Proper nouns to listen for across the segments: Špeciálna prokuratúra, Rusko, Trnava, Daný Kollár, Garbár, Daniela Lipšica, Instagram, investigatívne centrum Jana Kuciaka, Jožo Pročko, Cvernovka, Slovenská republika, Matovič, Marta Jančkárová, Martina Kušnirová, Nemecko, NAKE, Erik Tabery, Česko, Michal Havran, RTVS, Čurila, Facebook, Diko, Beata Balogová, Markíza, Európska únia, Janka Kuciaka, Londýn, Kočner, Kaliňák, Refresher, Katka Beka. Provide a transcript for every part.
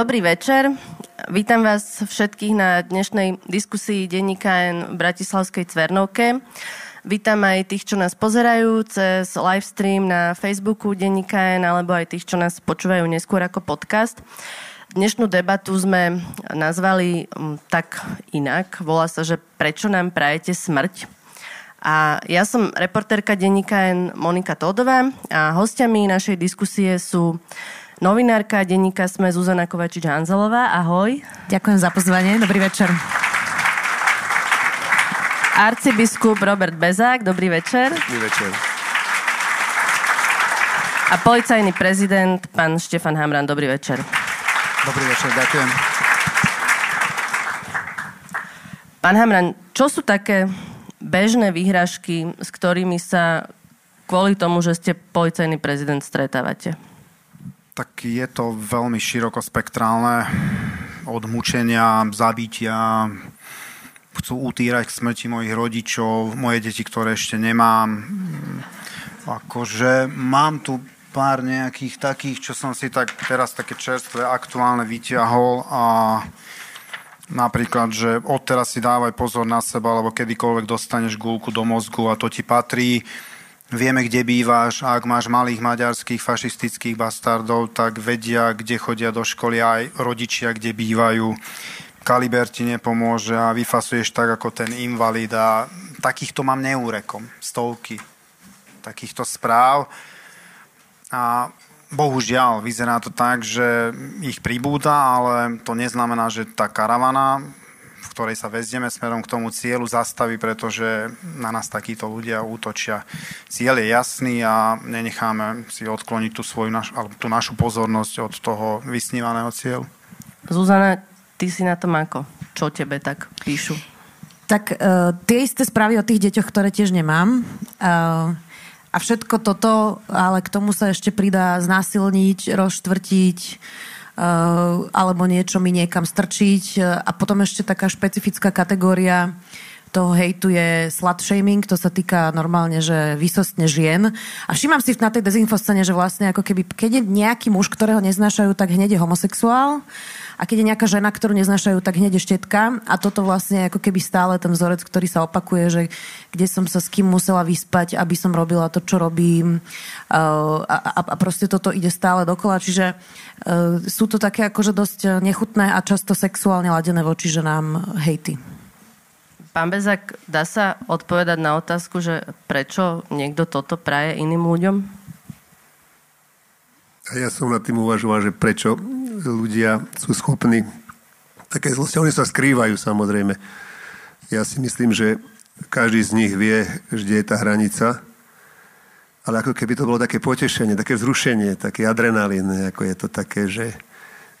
Dobrý večer. Vítam vás všetkých na dnešnej diskusii denníka N v bratislavskej Cvernovke. Vítam aj tých, čo nás pozerajú cez livestream na Facebooku denníka N, alebo aj tých, čo nás počúvajú neskôr ako podcast. Dnešnú debatu sme nazvali tak inak. Volá sa, že prečo nám prajete smrť? A ja som reportérka denníka N Monika Todová a hostiami našej diskusie sú novinárka denníka SME Zuzana Kovačič-Hanzelová. Ahoj. Ďakujem za pozvanie. Dobrý večer. Arcibiskup Robert Bezák. Dobrý večer. Dobrý večer. A policajný prezident pán Štefan Hamran. Dobrý večer. Dobrý večer, ďakujem. Pán Hamran, čo sú také bežné výhražky, s ktorými sa kvôli tomu, že ste policajný prezident, stretávate? Tak je to veľmi širokospektrálne. Od mučenia, zabitia, chcú utýrať k smrti mojich rodičov, moje deti, ktoré ešte nemám. Akože mám tu pár nejakých takých, čo som si tak teraz také čerstvé, aktuálne vyťahol a napríklad, že odteraz si dávaj pozor na seba, lebo kedykoľvek dostaneš guľku do mozgu a to ti patrí. Vieme, kde bývaš a ak máš malých maďarských fašistických bastardov, tak vedia, kde chodia do školy aj rodičia, kde bývajú. Kaliber ti nepomôže a vyfasuješ tak, ako ten invalid a takýchto mám neúrekom. Stovky takýchto správ. A bohužiaľ, vyzerá to tak, že ich pribúda, ale to neznamená, že tá karavana, v ktorej sa vezieme smerom k tomu cieľu, zastaví, pretože na nás takíto ľudia útočia. Cieľ je jasný a nenecháme si odkloniť tú našu pozornosť od toho vysnívaného cieľu. Zuzana, ty si na tom ako? Čo tebe tak píšu? Tak tie isté správy o tých deťoch, ktoré tiež nemám. A všetko toto, ale k tomu sa ešte pridá znásilniť, rozštvrtiť, alebo niečo mi niekam strčiť. A potom ešte taká špecifická kategória toho hejtu je slut-shaming, to sa týka normálne, že výsostne žien. A všímam si na tej dezinfoscéne, že vlastne ako keby, keď je nejaký muž, ktorého neznášajú, tak hneď je homosexuál. A keď je nejaká žena, ktorú neznášajú, tak hneď je štietka. A toto vlastne ako keby stále ten vzorec, ktorý sa opakuje, že kde som sa s kým musela vyspať, aby som robila to, čo robím. A proste toto ide stále dokola. Čiže sú to také akože dosť nechutné a často sexuálne ladené voči ženám hejty. Pán Bezák, dá sa odpovedať na otázku, že prečo niekto toto praje iným ľuďom? Ja som nad tým uvažoval, že prečo ľudia sú schopní také zlosti, oni sa skrývajú samozrejme. Ja si myslím, že každý z nich vie, kde je tá hranica, ale ako keby to bolo také potešenie, také vzrušenie, také adrenalín, ako je to také, že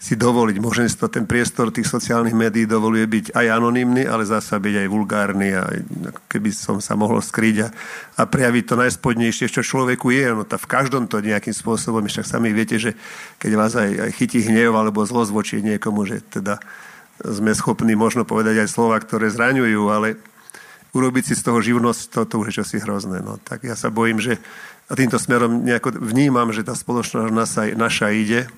si dovoliť, možno to ten priestor tých sociálnych médií dovoluje byť aj anonymný, ale zasa byť aj vulgárny a ako keby som sa mohol skryť a prejaviť to najspodnejšie, čo človeku je. No, v každom to nejakým spôsobom, však sami viete, že keď vás aj chytí hnev alebo zlosť voči niekomu, že teda sme schopní možno povedať aj slova, ktoré zraňujú, ale urobiť si z toho živnosť, to už je čosi hrozné. No, tak ja sa bojím, že a týmto smerom nejako vnímam, že tá spoločnosť naša ide.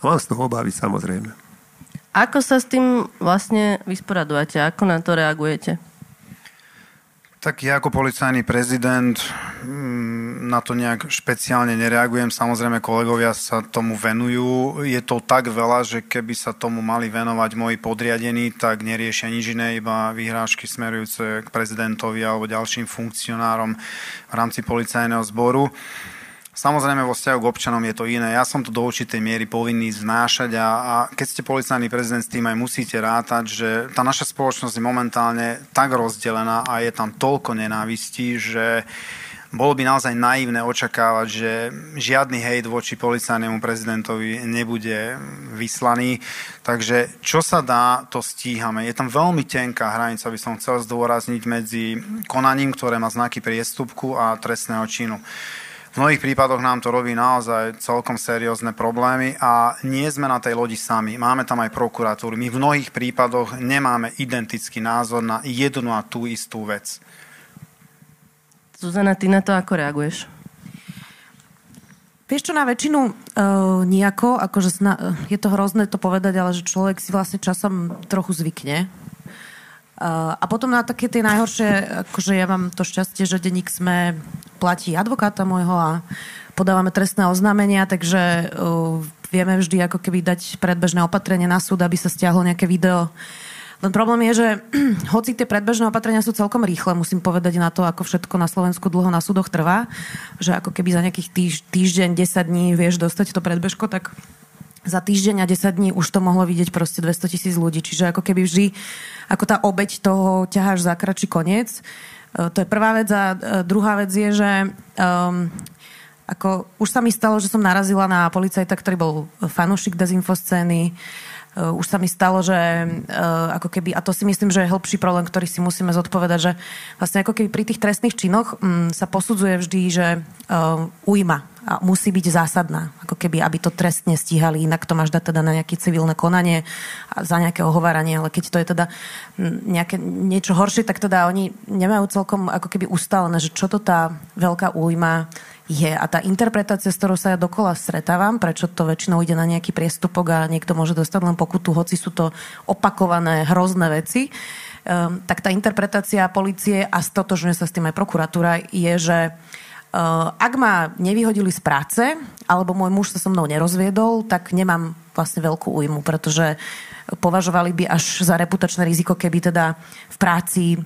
A mám z toho obávy, samozrejme. Ako sa s tým vlastne vysporadujete? Ako na to reagujete? Tak ja ako policajný prezident na to nejak špeciálne nereagujem. Samozrejme, kolegovia sa tomu venujú. Je to tak veľa, že keby sa tomu mali venovať moji podriadení, tak neriešia nič iné, iba vyhrážky smerujúce k prezidentovi alebo ďalším funkcionárom v rámci policajného zboru. Samozrejme, vo vzťahu k občanom je to iné. Ja som to do určitej miery povinný znášať a keď ste policajný prezident, s tým aj musíte rátať, že tá naša spoločnosť je momentálne tak rozdelená a je tam toľko nenávistí, že bolo by naozaj naivné očakávať, že žiadny hejt voči policajnému prezidentovi nebude vyslaný. Takže čo sa dá, to stíhame. Je tam veľmi tenká hranica, by som chcel zdôrazniť, medzi konaním, ktoré má znaky priestupku a trestného činu. V mnohých prípadoch nám to robí naozaj celkom seriózne problémy a nie sme na tej lodi sami. Máme tam aj prokuratúru. My v mnohých prípadoch nemáme identický názor na jednu a tú istú vec. Zuzana, ty na to ako reaguješ? Vieš čo, na väčšinu nejako, akože je to hrozné to povedať, ale že človek si vlastne časom trochu zvykne. A potom na také tie najhoršie, akože ja mám to šťastie, že denník SME platí advokáta môjho a podávame trestné oznámenia, takže vieme vždy ako keby dať predbežné opatrenie na súd, aby sa stiahlo nejaké video. Len problém je, že hoci tie predbežné opatrenia sú celkom rýchle, musím povedať na to, ako všetko na Slovensku dlho na súdoch trvá, že ako keby za nejakých týždeň, 10 dní vieš dostať to predbežko, tak za týždeň a 10 dní už to mohlo vidieť proste 200,000 ľudí. Čiže ako keby vždy, ako tá obeť toho ťaháš za kračí koniec. To je prvá vec. A druhá vec je, že ako už sa mi stalo, že som narazila na policajta, ktorý bol fanúšik dezinfoscény. Už sa mi stalo, že ako keby, a to si myslím, že je hĺbší problém, ktorý si musíme zodpovedať, že vlastne ako keby pri tých trestných činoch sa posudzuje vždy, že ujma a musí byť zásadná, ako keby, aby to trestne stíhali, inak to máš dať teda na nejaké civilné konanie a za nejaké ohováranie, ale keď to je teda nejaké, niečo horšie, tak teda oni nemajú celkom ako keby ustálené, že čo to tá veľká ujma je. A tá interpretácia, s ktorou sa ja dokola stretávam, prečo to väčšinou ide na nejaký priestupok a niekto môže dostať len pokutu, hoci sú to opakované hrozné veci, tak tá interpretácia polície a stotožňuje sa s tým aj prokuratúra je, že ak ma nevyhodili z práce alebo môj muž sa so mnou nerozviedol, tak nemám vlastne veľkú újmu, pretože považovali by až za reputačné riziko, keby teda v práci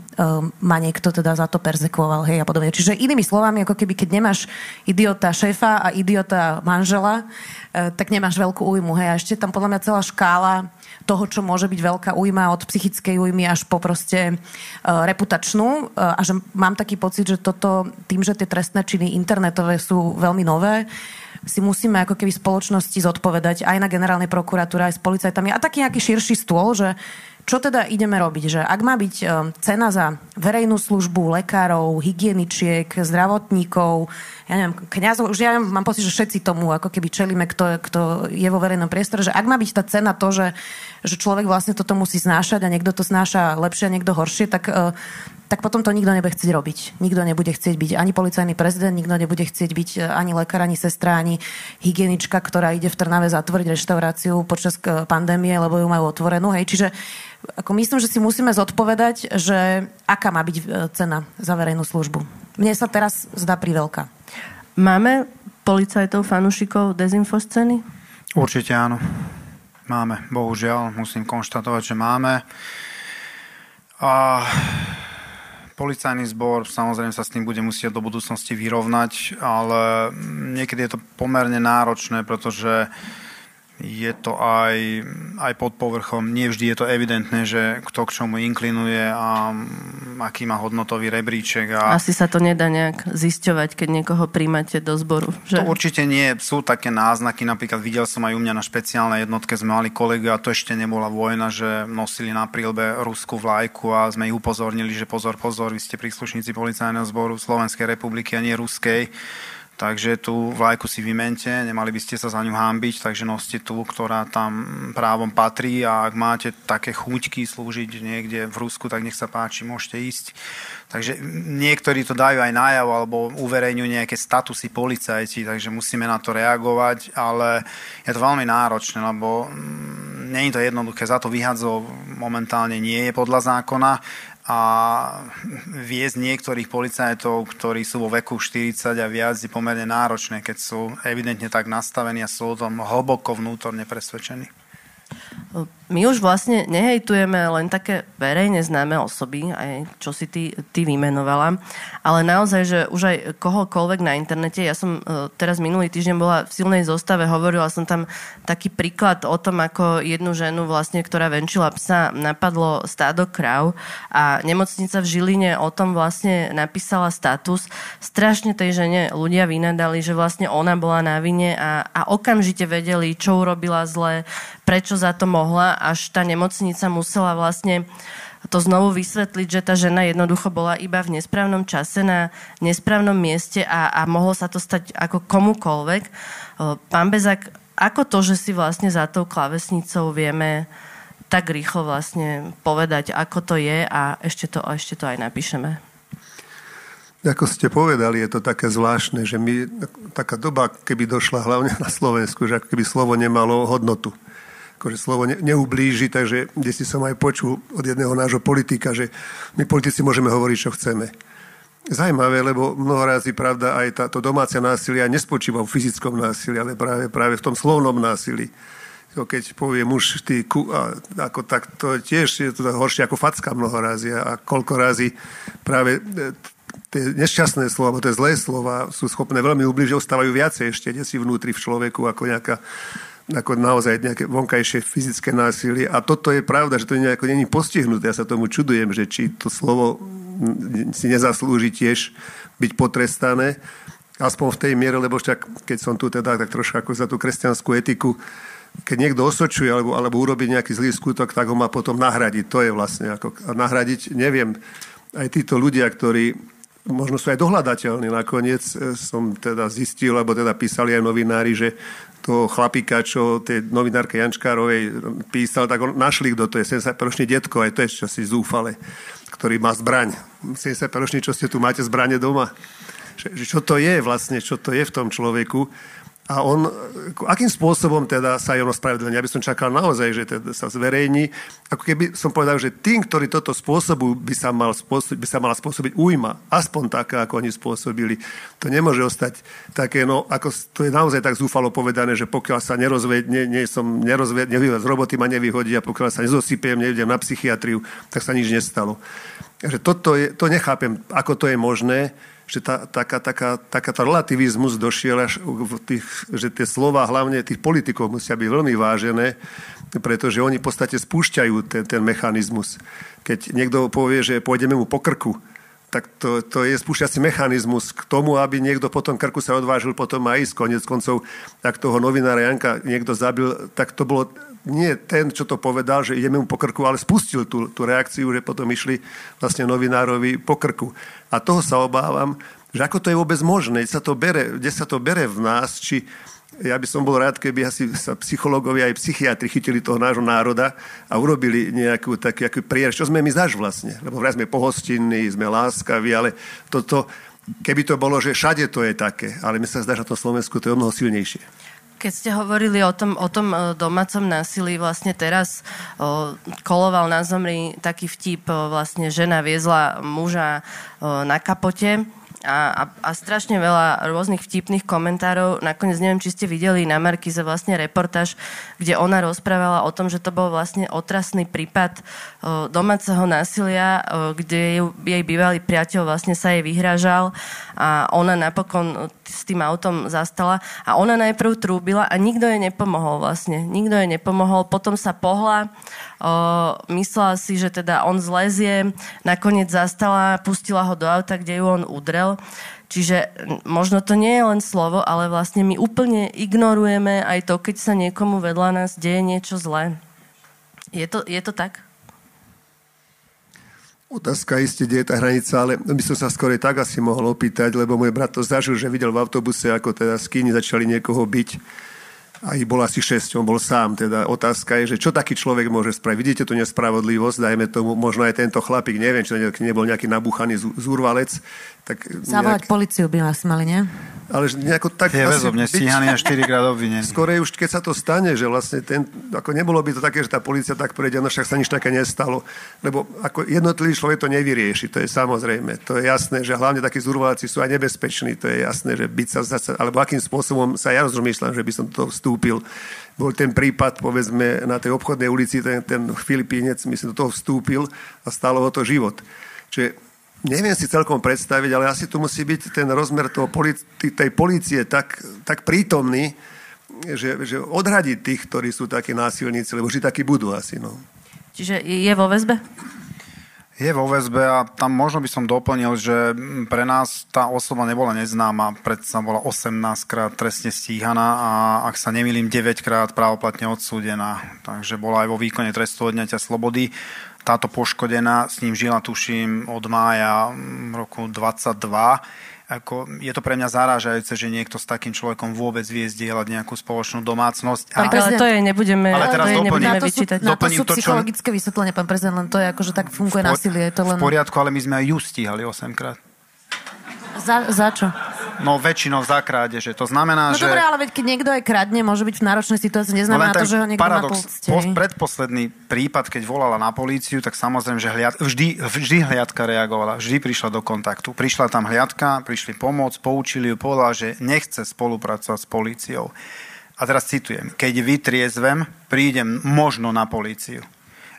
ma niekto teda za to perzekvoval, hej, a podobne. Čiže inými slovami, ako keby keď nemáš idiota šéfa a idiota manžela, tak nemáš veľkú újmu, hej. A ešte tam podľa mňa celá škála toho, čo môže byť veľká újma, od psychickej újmy až po proste reputačnú. A že mám taký pocit, že toto, tým, že tie trestné činy internetové sú veľmi nové, si musíme ako keby spoločnosti zodpovedať aj na generálnej prokuratúre, aj s policajtami a taký nejaký širší stôl, že čo teda ideme robiť, že ak má byť cena za verejnú službu lekárov, hygieničiek, zdravotníkov, ja neviem, kňazov, už ja mám pocit, že všetci tomu ako keby čelíme, kto je vo verejnom priestore, že ak má byť tá cena to, že človek vlastne toto musí znášať a niekto to znáša lepšie a niekto horšie, tak potom to nikto nebude chcieť robiť. Nikto nebude chcieť byť ani policajný prezident, nikto nebude chcieť byť ani lekár, ani sestra, ani hygienička, ktorá ide v Trnave zatvoriť reštauráciu počas pandémie, lebo ju majú otvorenú, hej, čiže ako myslím, že si musíme zodpovedať, že aká má byť cena za verejnú službu. Mne sa teraz zdá priveľká. Máme policajtov, fanúšikov dezinfoscény? Určite áno. Máme. Bohužiaľ, musím konštatovať, že máme. A policajný zbor, samozrejme sa s tým bude musieť do budúcnosti vyrovnať, ale niekedy je to pomerne náročné, pretože je to aj pod povrchom. Nie vždy je to evidentné, že kto k čomu inklinuje a aký má hodnotový rebríček. Asi sa to nedá nejak zisťovať, keď niekoho príjmate do zboru, že? To určite nie. Sú také náznaky. Napríklad videl som aj u mňa na špeciálnej jednotke, sme mali kolegu, a to ešte nebola vojna, že nosili na príľbe ruskú vlajku a sme ich upozornili, že pozor, pozor, vy ste príslušníci policajného zboru Slovenskej republiky a nie ruskej. Takže tú vlajku si vymente, nemali by ste sa za ňu hanbiť, takže noste tú, ktorá tam právom patrí, a ak máte také chúťky slúžiť niekde v Rusku, tak nech sa páči, môžete ísť. Takže niektorí to dajú aj najavo, alebo uverejňujú nejaké statusy policajti, takže musíme na to reagovať, ale je to veľmi náročné, lebo nie je to jednoduché, za to vyhadzov momentálne nie je podľa zákona, a viesť niektorých policajtov, ktorí sú vo veku 40 a viac, je pomerne náročné, keď sú evidentne tak nastavení a sú o tom hlboko vnútorne presvedčení. My už vlastne nehejtujeme len také verejne známe osoby, aj čo si ty vymenovala, ale naozaj, že už aj kohokoľvek na internete, ja som teraz minulý týždeň bola v silnej zostave, hovorila som tam taký príklad o tom, ako jednu ženu vlastne, ktorá venčila psa, napadlo stádo kráv a nemocnica v Žiline o tom vlastne napísala status. Strašne tej žene ľudia vynadali, že vlastne ona bola na vine a okamžite vedeli, čo urobila zle, prečo za to mohla, až tá nemocnica musela vlastne to znovu vysvetliť, že tá žena jednoducho bola iba v nesprávnom čase na nesprávnom mieste a mohlo sa to stať ako komukoľvek. Pán Bezák, ako to, že si vlastne za tou klávesnicou vieme tak rýchlo vlastne povedať, ako to je, a ešte to aj napíšeme? Ako ste povedali, je to také zvláštne, že my, taká doba, keby došla hlavne na Slovensku, že ako keby slovo nemalo hodnotu. Akože slovo neublíži, takže kde si som aj počul od jedného nášho politika, že my politici môžeme hovoriť, čo chceme. Zajímavé, lebo mnoho razy, pravda, aj táto domáca násilia nespočíva v fyzickom násilí, ale práve v tom slovnom násilí. Keď povie muž, ty, ako tak, to tiež je to horšie ako facka mnoho razy. A koľko razy práve tie nešťastné slova, tie zlé slova sú schopné veľmi ublížiť, ostávajú viacej ešte, kde si vnútri v človeku, ako nejaká, ako naozaj nejaké vonkajšie fyzické násilie. A toto je pravda, že to nejako není postihnuté. Ja sa tomu čudujem, že či to slovo si nezaslúži tiež byť potrestané. Aspoň v tej miere, lebo však, keď som tu teda tak trošku ako za tú kresťanskú etiku, keď niekto osočuje alebo urobí nejaký zlý skutok, tak ho má potom nahradiť. To je vlastne ako nahradiť, neviem, aj títo ľudia, ktorí možno sú aj dohľadateľní. Nakoniec som teda zistil, alebo teda písali aj novinári, že toho chlapíka, čo tej novinárke Jančkárovej písal, tak našli, kto to je. 75-ročný detko, aj to je čosi zúfale, ktorý má zbraň. 75-ročný, čo ste tu máte zbrane doma? Čo to je vlastne, čo to je v tom človeku? A on, akým spôsobom teda sa je ono spravedlenie? Ja by som čakal naozaj, že teda sa zverejní. Ako keby som povedal, že tým, ktorí toto spôsobujú, by sa mala spôsobiť újma. Aspoň taká, ako oni spôsobili. To nemôže ostať také, no, ako to je naozaj tak zúfalo povedané, že pokiaľ sa nevyvedem z roboty, ma nevyhodia, pokiaľ sa nezosypiem, nejdem na psychiatriu, tak sa nič nestalo. Takže to nechápem, ako to je možné, že taká relativizmus došiel až v tých, že tie slova hlavne tých politikov musia byť veľmi vážené, pretože oni v podstate spúšťajú ten mechanizmus. Keď niekto povie, že pôjdeme mu po krku, tak to je spúšťací mechanizmus k tomu, aby niekto po tom krku sa odvážil potom aj ísť. Koniec koncov, tak toho novinára Janka niekto zabil, tak to bolo nie ten, čo to povedal, že ideme mu po krku, ale spustil tú reakciu, že potom išli vlastne novinárovi po krku. A toho sa obávam, že ako to je vôbec možné, kde sa to bere v nás, či... Ja by som bol rád, keby asi sa psychológovia aj psychiatri chytili toho nášho národa a urobili nejakú takú prierez, čo sme my zaž vlastne. Lebo vraj sme pohostinní, sme láskaví, ale toto, keby to bolo, že všade to je také, ale mi sa zdá, že na Slovensku to je o mnoho silnejšie. Keď ste hovorili o tom domácom násilí, vlastne teraz koloval na zomri taký vtip, vlastne žena viezla muža na kapote, a strašne veľa rôznych vtipných komentárov. Nakoniec neviem, či ste videli na Markíze vlastne reportáž, kde ona rozprávala o tom, že to bol vlastne otrasný prípad domáceho násilia, kde jej bývalý priateľ vlastne sa jej vyhrážal a ona napokon s tým autom zastala a ona najprv trúbila a nikto jej nepomohol vlastne. Nikto jej nepomohol, potom sa pohla, myslela si, že teda on zlezie, nakoniec zastala, pustila ho do auta, kde ju on udrel. Čiže možno to nie je len slovo, ale vlastne my úplne ignorujeme aj to, keď sa niekomu vedľa nás deje niečo zlé. Je to tak? Otázka isté, kde je tá hranica, ale by som sa skôr tak asi mohol opýtať, lebo môj brat to zažil, že videl v autobuse, ako teda skíni začali niekoho biť. A ich bol asi 6, on bol sám. Teda otázka je, že čo taký človek môže spraviť. Vidíte tú nespravodlivosť, dajme tomu, možno aj tento chlapík, neviem, či to nebol nejaký nabúchaný zúrvalec. Zavolať policiu by vás mali, nie? Ale nejako tak... Je väzobne stíhaný a 4 krát obvinený. Skorej už, keď sa to stane, že vlastne ten... Ako nebolo by to také, že tá polícia tak prejde, no však sa nič také nestalo. Lebo ako jednotlivý človek to nevyrieši, to je samozrejme. To je jasné, že hlavne takí zúrvaláci sú aj nebezpeční, to je jasné, že byť sa... Alebo akým spôsobom sa ja rozmýšľam, že by som to vstúpil. Bol ten prípad, povedzme, na tej obchodnej ulici, ten Filipínec, myslím, do toho vstúpil a stálo ho to život. Čiže neviem si celkom predstaviť, ale asi tu musí byť ten rozmer tej polície tak prítomný, že odhradiť tých, ktorí sú takí násilníci, lebo že takí budú asi. No. Čiže je vo väzbe? Je vo väzbe a tam možno by som doplnil, že pre nás tá osoba nebola neznáma, predsa bola 18-krát trestne stíhaná a ak sa nemýlim 9-krát právoplatne odsúdená. Takže bola aj vo výkone trestu odňatia slobody. Táto poškodená s ním žila, tuším, od mája roku 22. Je to pre mňa zarážajúce, že niekto s takým človekom vôbec vie zdieľať nejakú spoločnú domácnosť. Ale to je nebudeme vyčítať. Na to sú psychologické vysvetlenie, pán prezident, len to je ako, že tak funguje násilie. V poriadku, ale my sme aj ju stíhali 8-krát. Za čo? No väčšinou za krádeže. To znamená, že... No dobré, ale veď keď niekto aj kradne, môže byť v náročnej situácii, neznamená to, že ho niekto paradox, má pocte. Predposledný prípad, keď volala na políciu, tak samozrejme, že vždy hliadka reagovala, vždy prišla do kontaktu. Prišla tam hliadka, prišli pomôcť, poučili ju, povedala, že nechce spolupracovať s políciou. A teraz citujem, keď vytriezvem, prídem možno na políciu.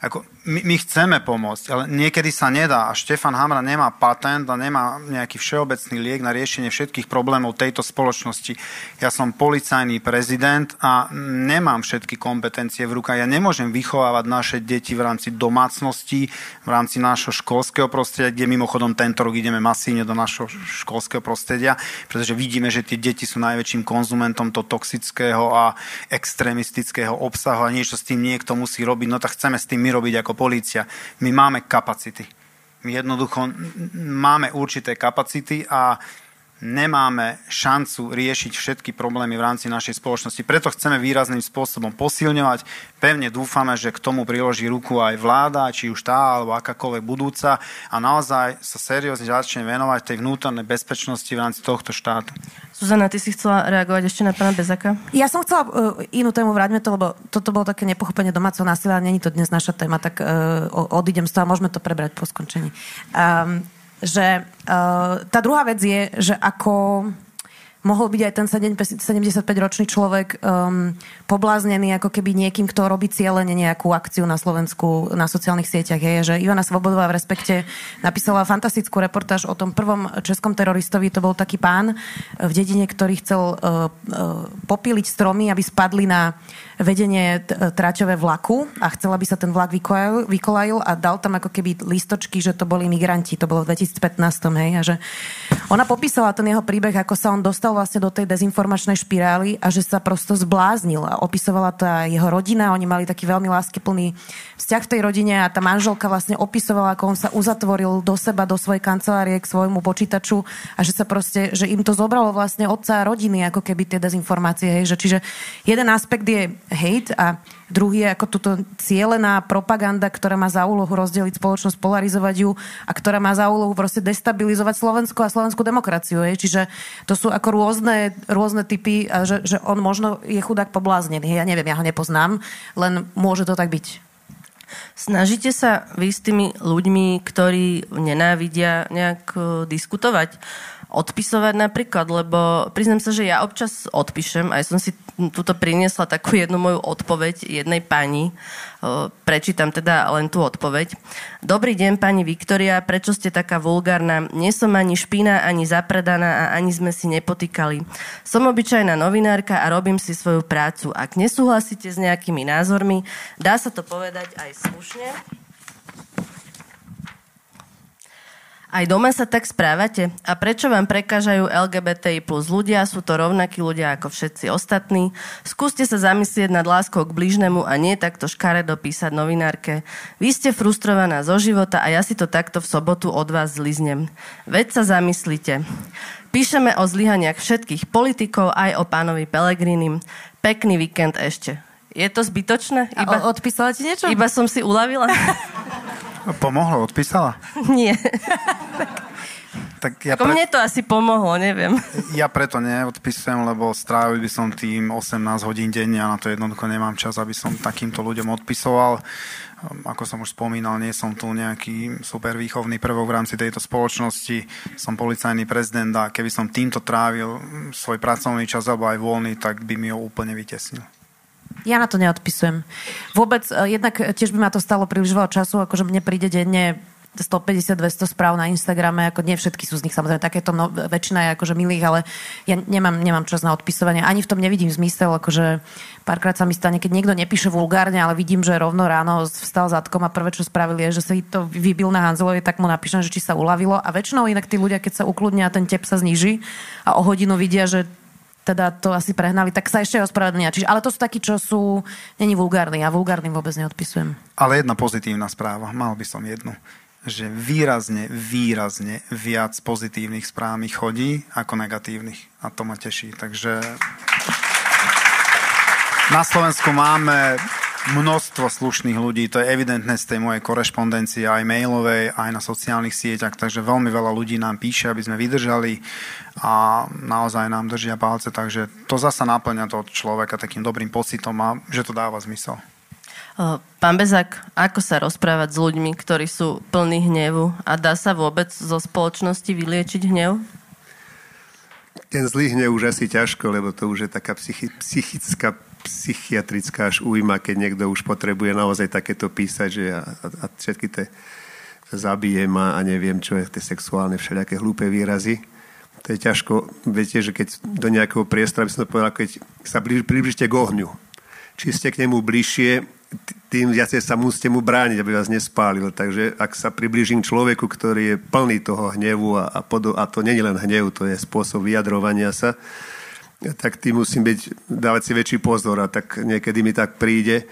Ako, my chceme pomôcť, ale niekedy sa nedá. A Štefan Hamran nemá patent a nemá nejaký všeobecný liek na riešenie všetkých problémov tejto spoločnosti. Ja som policajný prezident a nemám všetky kompetencie v rukách. Ja nemôžem vychovávať naše deti v rámci domácnosti, v rámci nášho školského prostredia, kde mimochodom tento rok ideme masívne do nášho školského prostredia, pretože vidíme, že tie deti sú najväčším konzumentom toho toxického a extrémistického obsahu a niečo s tým niekto musí robiť. No tak chceme s tým my robiť ako polícia. My máme kapacity. My jednoducho máme určité kapacity a nemáme šancu riešiť všetky problémy v rámci našej spoločnosti. Preto chceme výrazným spôsobom posilňovať. Pevne dúfame, že k tomu priloží ruku aj vláda, či už tá, alebo akákoľvek budúca a naozaj sa seriózne začne venovať tej vnútornej bezpečnosti v rámci tohto štátu. Zuzana, ty si chcela reagovať ešte na pána Bezáka? Ja som chcela inú tému, vráťme to, lebo toto bolo také nepochopenie domáceho násilia, nie je to dnes naša téma, tak odídem z toho a môžeme to prebrať po skončení. Že tá druhá vec je, že ako mohol byť aj ten 75-ročný človek pobláznený ako keby niekým, kto robí cieľene nejakú akciu na Slovensku, na sociálnych sieťach. Je, že Ivana Svobodová v Respekte napísala fantastickú reportáž o tom prvom českom teroristovi. To bol taký pán v dedine, ktorý chcel popíliť stromy, aby spadli na vedenie traťové vlaku a chcel, aby sa ten vlak vykolajil a dal tam ako keby lístočky, že to boli migranti. To bolo v 2015. Hej, a že ona popísala ten jeho príbeh, ako sa on dostal vlastne do tej dezinformačnej špirály a že sa prosto zbláznil a opisovala tá jeho rodina, oni mali taký veľmi láskyplný vzťah v tej rodine a tá manželka vlastne opisovala, ako on sa uzatvoril do seba, do svojej kancelárie, k svojmu počítaču a že sa proste, že im to zobralo vlastne otca a rodiny, ako keby tie dezinformácie, hej, že čiže jeden aspekt je hate a druhý je ako túto cielená propaganda, ktorá má za úlohu rozdeliť spoločnosť, polarizovať ju a ktorá má za úlohu proste destabilizovať Slovensko a slovenskú demokraciu. Je. Čiže to sú ako rôzne typy, že on možno je chudák pobláznený. Ja neviem, ja ho nepoznám, len môže to tak byť. Snažíte sa vy s tými ľuďmi, ktorí nenávidia, nejak diskutovať? Odpisovať napríklad, lebo priznám sa, že ja občas odpíšem, aj som si tuto priniesla takú jednu moju odpoveď jednej pani. Prečítam teda len tú odpoveď. Dobrý deň, pani Viktória, prečo ste taká vulgárna? Nie som ani špina, ani zapredaná a ani sme si nepotýkali. Som obyčajná novinárka a robím si svoju prácu. Ak nesúhlasíte s nejakými názormi, dá sa to povedať aj slušne. Aj doma sa tak správate? A prečo vám prekážajú LGBTI plus ľudia? Sú to rovnakí ľudia ako všetci ostatní? Skúste sa zamyslieť nad láskou k blížnemu a nie takto škaredo písať novinárke. Vy ste frustrovaná zo života a ja si to takto v sobotu od vás zliznem. Veď sa zamyslite. Píšeme o zlyhaniach všetkých politikov aj o pánovi Pelegrinim. Pekný víkend ešte. Je to zbytočné? Iba, odpísala ti niečo? Iba som si uľavila. Pomohlo? Odpísala? Nie. Tak ja mne to asi pomohlo, neviem. Ja preto neodpisujem, lebo strávil by som tým 18 hodín denne a na to jednoducho nemám čas, aby som takýmto ľuďom odpisoval. Ako som už spomínal, nie som tu nejaký super výchovný prvok v rámci tejto spoločnosti. Som policajný prezident a keby som týmto trávil svoj pracovný čas alebo aj voľný, tak by mi ho úplne vytesnil. Ja na to neodpisujem. Vôbec, jednak tiež by ma to stalo príliš veľa času, akože mne príde denne 150-200 správ na Instagrame, ako nie všetky sú z nich, samozrejme, takéto väčšina je akože milých, ale ja nemám čas na odpisovanie. Ani v tom nevidím zmysel, akože párkrát sa mi stane, keď niekto nepíše vulgárne, ale vidím, že rovno ráno vstal zadkom a prvé, čo spravili, je, že sa to vybil na Hanzelovej, tak mu napíšem, že či sa uľavilo a väčšinou inak tí ľudia, keď sa ukludnia, ten tep sa zníži a o hodinu vidia, že teda to asi prehnali, tak sa ešte ospravedlnia. Čiže, ale to sú takí, čo sú neni vulgárni. Ja vulgárnym vôbec neodpisujem. Ale jedna pozitívna správa. Mal by som jednu. Že výrazne viac pozitívnych správ mi chodí ako negatívnych. A to ma teší. Takže na Slovensku máme množstvo slušných ľudí, to je evidentné z tej mojej korešpondencie, aj mailovej, aj na sociálnych sieťach, takže veľmi veľa ľudí nám píše, aby sme vydržali a naozaj nám držia palce, takže to zasa naplňa toho človeka takým dobrým pocitom a že to dáva zmysel. Pán Bezák, ako sa rozprávať s ľuďmi, ktorí sú plní hnevu a dá sa vôbec zo spoločnosti vyliečiť hnev? Ten zlý hnev už asi ťažko, lebo to už je taká psychická psychiatrická až újma, keď niekto už potrebuje naozaj takéto písať, že a všetky tie zabijem a neviem čo je, tie sexuálne všelijaké hlúpe výrazy. To je ťažko, viete, že keď do nejakého priestora, by som to povedal, keď sa približte k ohňu. Či ste k nemu bližšie, tým viacej sa musíte mu brániť, aby vás nespálil. Takže ak sa približím človeku, ktorý je plný toho hnevu a to nie je len hnev, to je spôsob vyjadrovania sa, tak tým musím dávať si väčší pozor a tak niekedy mi tak príde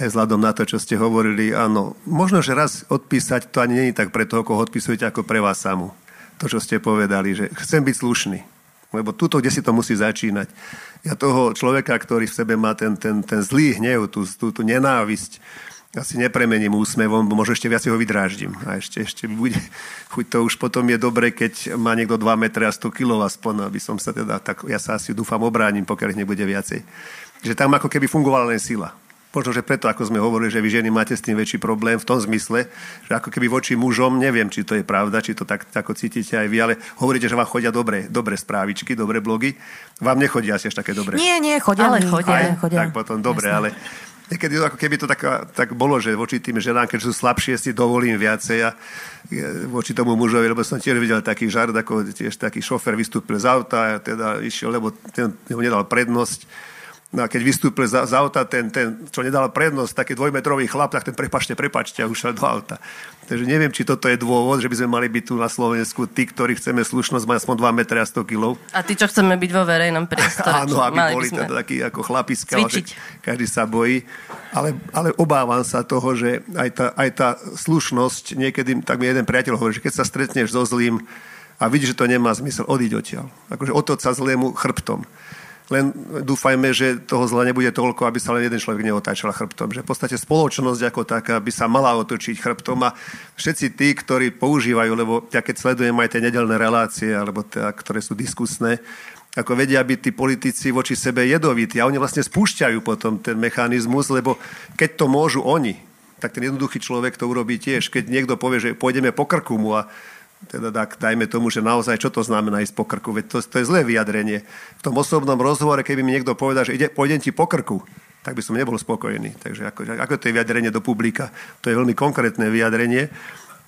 aj vzhľadom na to, čo ste hovorili, áno, možno, že raz odpísať to ani nie je tak pre toho, koho odpisujete, ako pre vás samú. To, čo ste povedali, že chcem byť slušný, lebo tuto, kde si to musí začínať. Ja toho človeka, ktorý v sebe má ten zlý hnev, tú nenávisť, asi nepremením úsmevom, bo možno ešte viac ho vydráždim. A ešte bude, chuť to už potom je dobre, keď má niekto 2 metre a 100 kg aspoň, aby som sa teda, tak ja sa asi dúfam obránim, pokiaľ ich nebude viacej. Že tam ako keby fungovala len sila. Možno, že preto, ako sme hovorili, že vy ženy máte s tým väčší problém v tom zmysle, že ako keby voči mužom, neviem, či to je pravda, či to tak ako cítite aj vy, ale hovoríte, že vám chodia dobré správičky, dobré blogy. Vám nechodia asi až také dobré. Nie, chodia, ale chodia. Tak potom dobre, jasne. Ale niekedy ako keby to tak bolo, že voči tým ženám, keďže sú slabšie, si dovolím viacej a voči tomu mužovi, lebo som tiež videl taký žart, ako tiež taký šofér vystúpil z auta a teda išiel, lebo ten ho nedal prednosť. No a keď vystúpil z auta, ten, čo nedal prednosť, taký dvojmetrový chlap, tak ten prepačte a ušiel do auta. Takže neviem, či toto je dôvod, že by sme mali byť tu na Slovensku tí, ktorí chceme slušnosť, mať aspoň 2 metre a 100 kg. A tí, čo chceme byť vo verejnom priestore. Áno, aby boli teda takí ako chlapiska, každý sa bojí. Ale obávam sa toho, že aj tá slušnosť, niekedy, tak mi jeden priateľ hovorí, že keď sa stretneš so zlým a vidíš, že to nemá zmysel, odíď odtiaľ. Akože otoč sa zlému chrbtom. Len dúfajme, že toho zla nebude toľko, aby sa len jeden človek neotáčal chrbtom. Že v podstate spoločnosť ako taká by sa mala otočiť chrbtom a všetci tí, ktorí používajú, lebo ja keď sledujem aj tie nedeľné relácie, alebo tie, ktoré sú diskusné, ako vedia byť tí politici voči sebe jedovití a oni vlastne spúšťajú potom ten mechanizmus, lebo keď to môžu oni, tak ten jednoduchý človek to urobí tiež. Keď niekto povie, že pôjdeme po krku mu a teda dajme tomu, že naozaj, čo to znamená ísť po krku, veď to je zlé vyjadrenie. V tom osobnom rozhovore, keby mi niekto povedal, že pôjdem ti po krku, tak by som nebol spokojný. Takže ako to je vyjadrenie do publika, to je veľmi konkrétne vyjadrenie.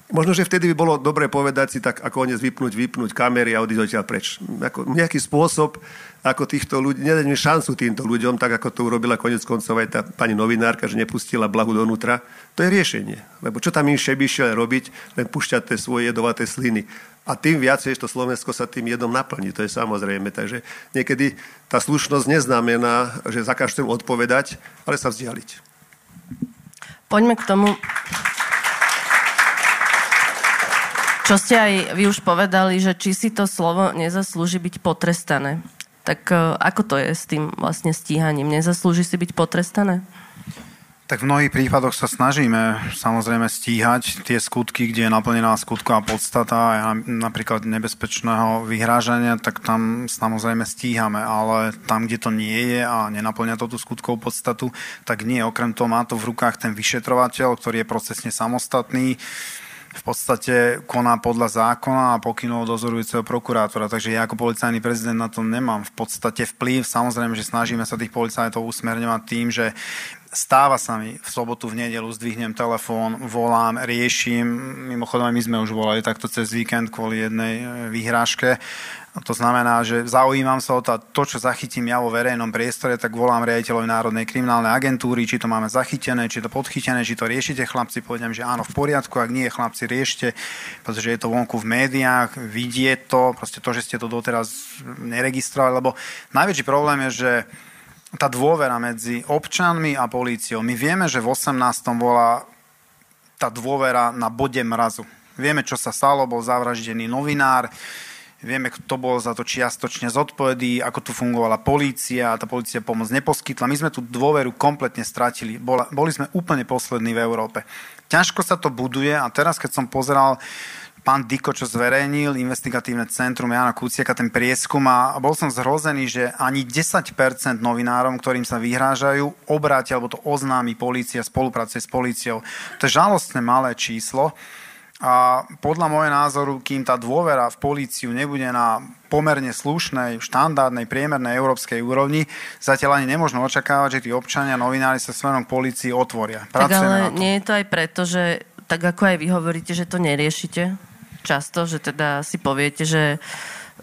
Možno, že vtedy by bolo dobre povedať si tak, ako dnes vypnúť kamery a odísť odtiaľ preč. Ako nejaký spôsob, ako týchto ľudí, nedať šancu týmto ľuďom, tak ako to urobila koniec koncov aj tá pani novinárka, že nepustila Blahu donútra. To je riešenie. Lebo čo tam inšie by šiel robiť, len púšťať tie svoje jedovaté sliny. A tým viacej, že to Slovensko sa tým jedom naplní, to je samozrejme. Takže niekedy tá slušnosť neznamená, že za každým odpovedať, ale sa vzdialiť. Poďme k tomu, čo ste aj vy už povedali, že či si to slovo nezaslúži byť potrestané. Tak ako to je s tým vlastne stíhaním? Nezaslúži si byť potrestané? Tak v mnohých prípadoch sa snažíme samozrejme stíhať tie skutky, kde je naplnená skutková podstata, napríklad nebezpečného vyhrážania, tak tam samozrejme stíhame, ale tam, kde to nie je a nenaplňa to tú skutkovú podstatu, tak nie. Okrem toho má to v rukách ten vyšetrovateľ, ktorý je procesne samostatný, v podstate koná podľa zákona a pokynov dozorujúceho prokurátora. Takže ja ako policajný prezident na to nemám v podstate vplyv. Samozrejme, že snažíme sa tých policajtov usmerňovať tým, že stáva sa mi v sobotu, v nedeľu, zdvihnem telefón, volám, riešim. Mimochodom, my sme už volali takto cez víkend kvôli jednej vyhrážke. To znamená, že zaujímam sa o to, čo zachytím ja vo verejnom priestore, tak volám riaditeľovi Národnej kriminálnej agentúry, či to máme zachytené, či to podchytené, či to riešite, chlapci, povedem, že áno, v poriadku, ak nie, chlapci, riešte, pretože je to vonku v médiách, vidie to, proste to, že ste to doteraz neregistrovali, lebo najväčší problém je, že tá dôvera medzi občanmi a políciou. My vieme, že v 18. bola tá dôvera na bode mrazu. Vieme, čo sa stalo, bol zavraždený novinár, Vieme, kto bol za to čiastočne zodpovedný, ako tu fungovala polícia, tá polícia pomoc neposkytla. My sme tú dôveru kompletne stratili. Boli sme úplne poslední v Európe. Ťažko sa to buduje a teraz, keď som pozeral pán Diko, čo zverejnil investigatívne centrum Jana Kuciaka, ten prieskum, a bol som zhrozený, že ani 10% novinárom, ktorým sa vyhrážajú, obráti alebo to oznámi polícia, spolupracuje s políciou. To je žalostné malé číslo. A podľa môjho názoru, kým tá dôvera v políciu nebude na pomerne slušnej, štandardnej, priemernej európskej úrovni, zatiaľ ani nemôžno očakávať, že tí občania, novinári sa smerom k polícii otvoria. Pracujeme tak, ale na to. Nie je to aj preto, že tak ako aj vy hovoríte, že to neriešite často, že teda si poviete, že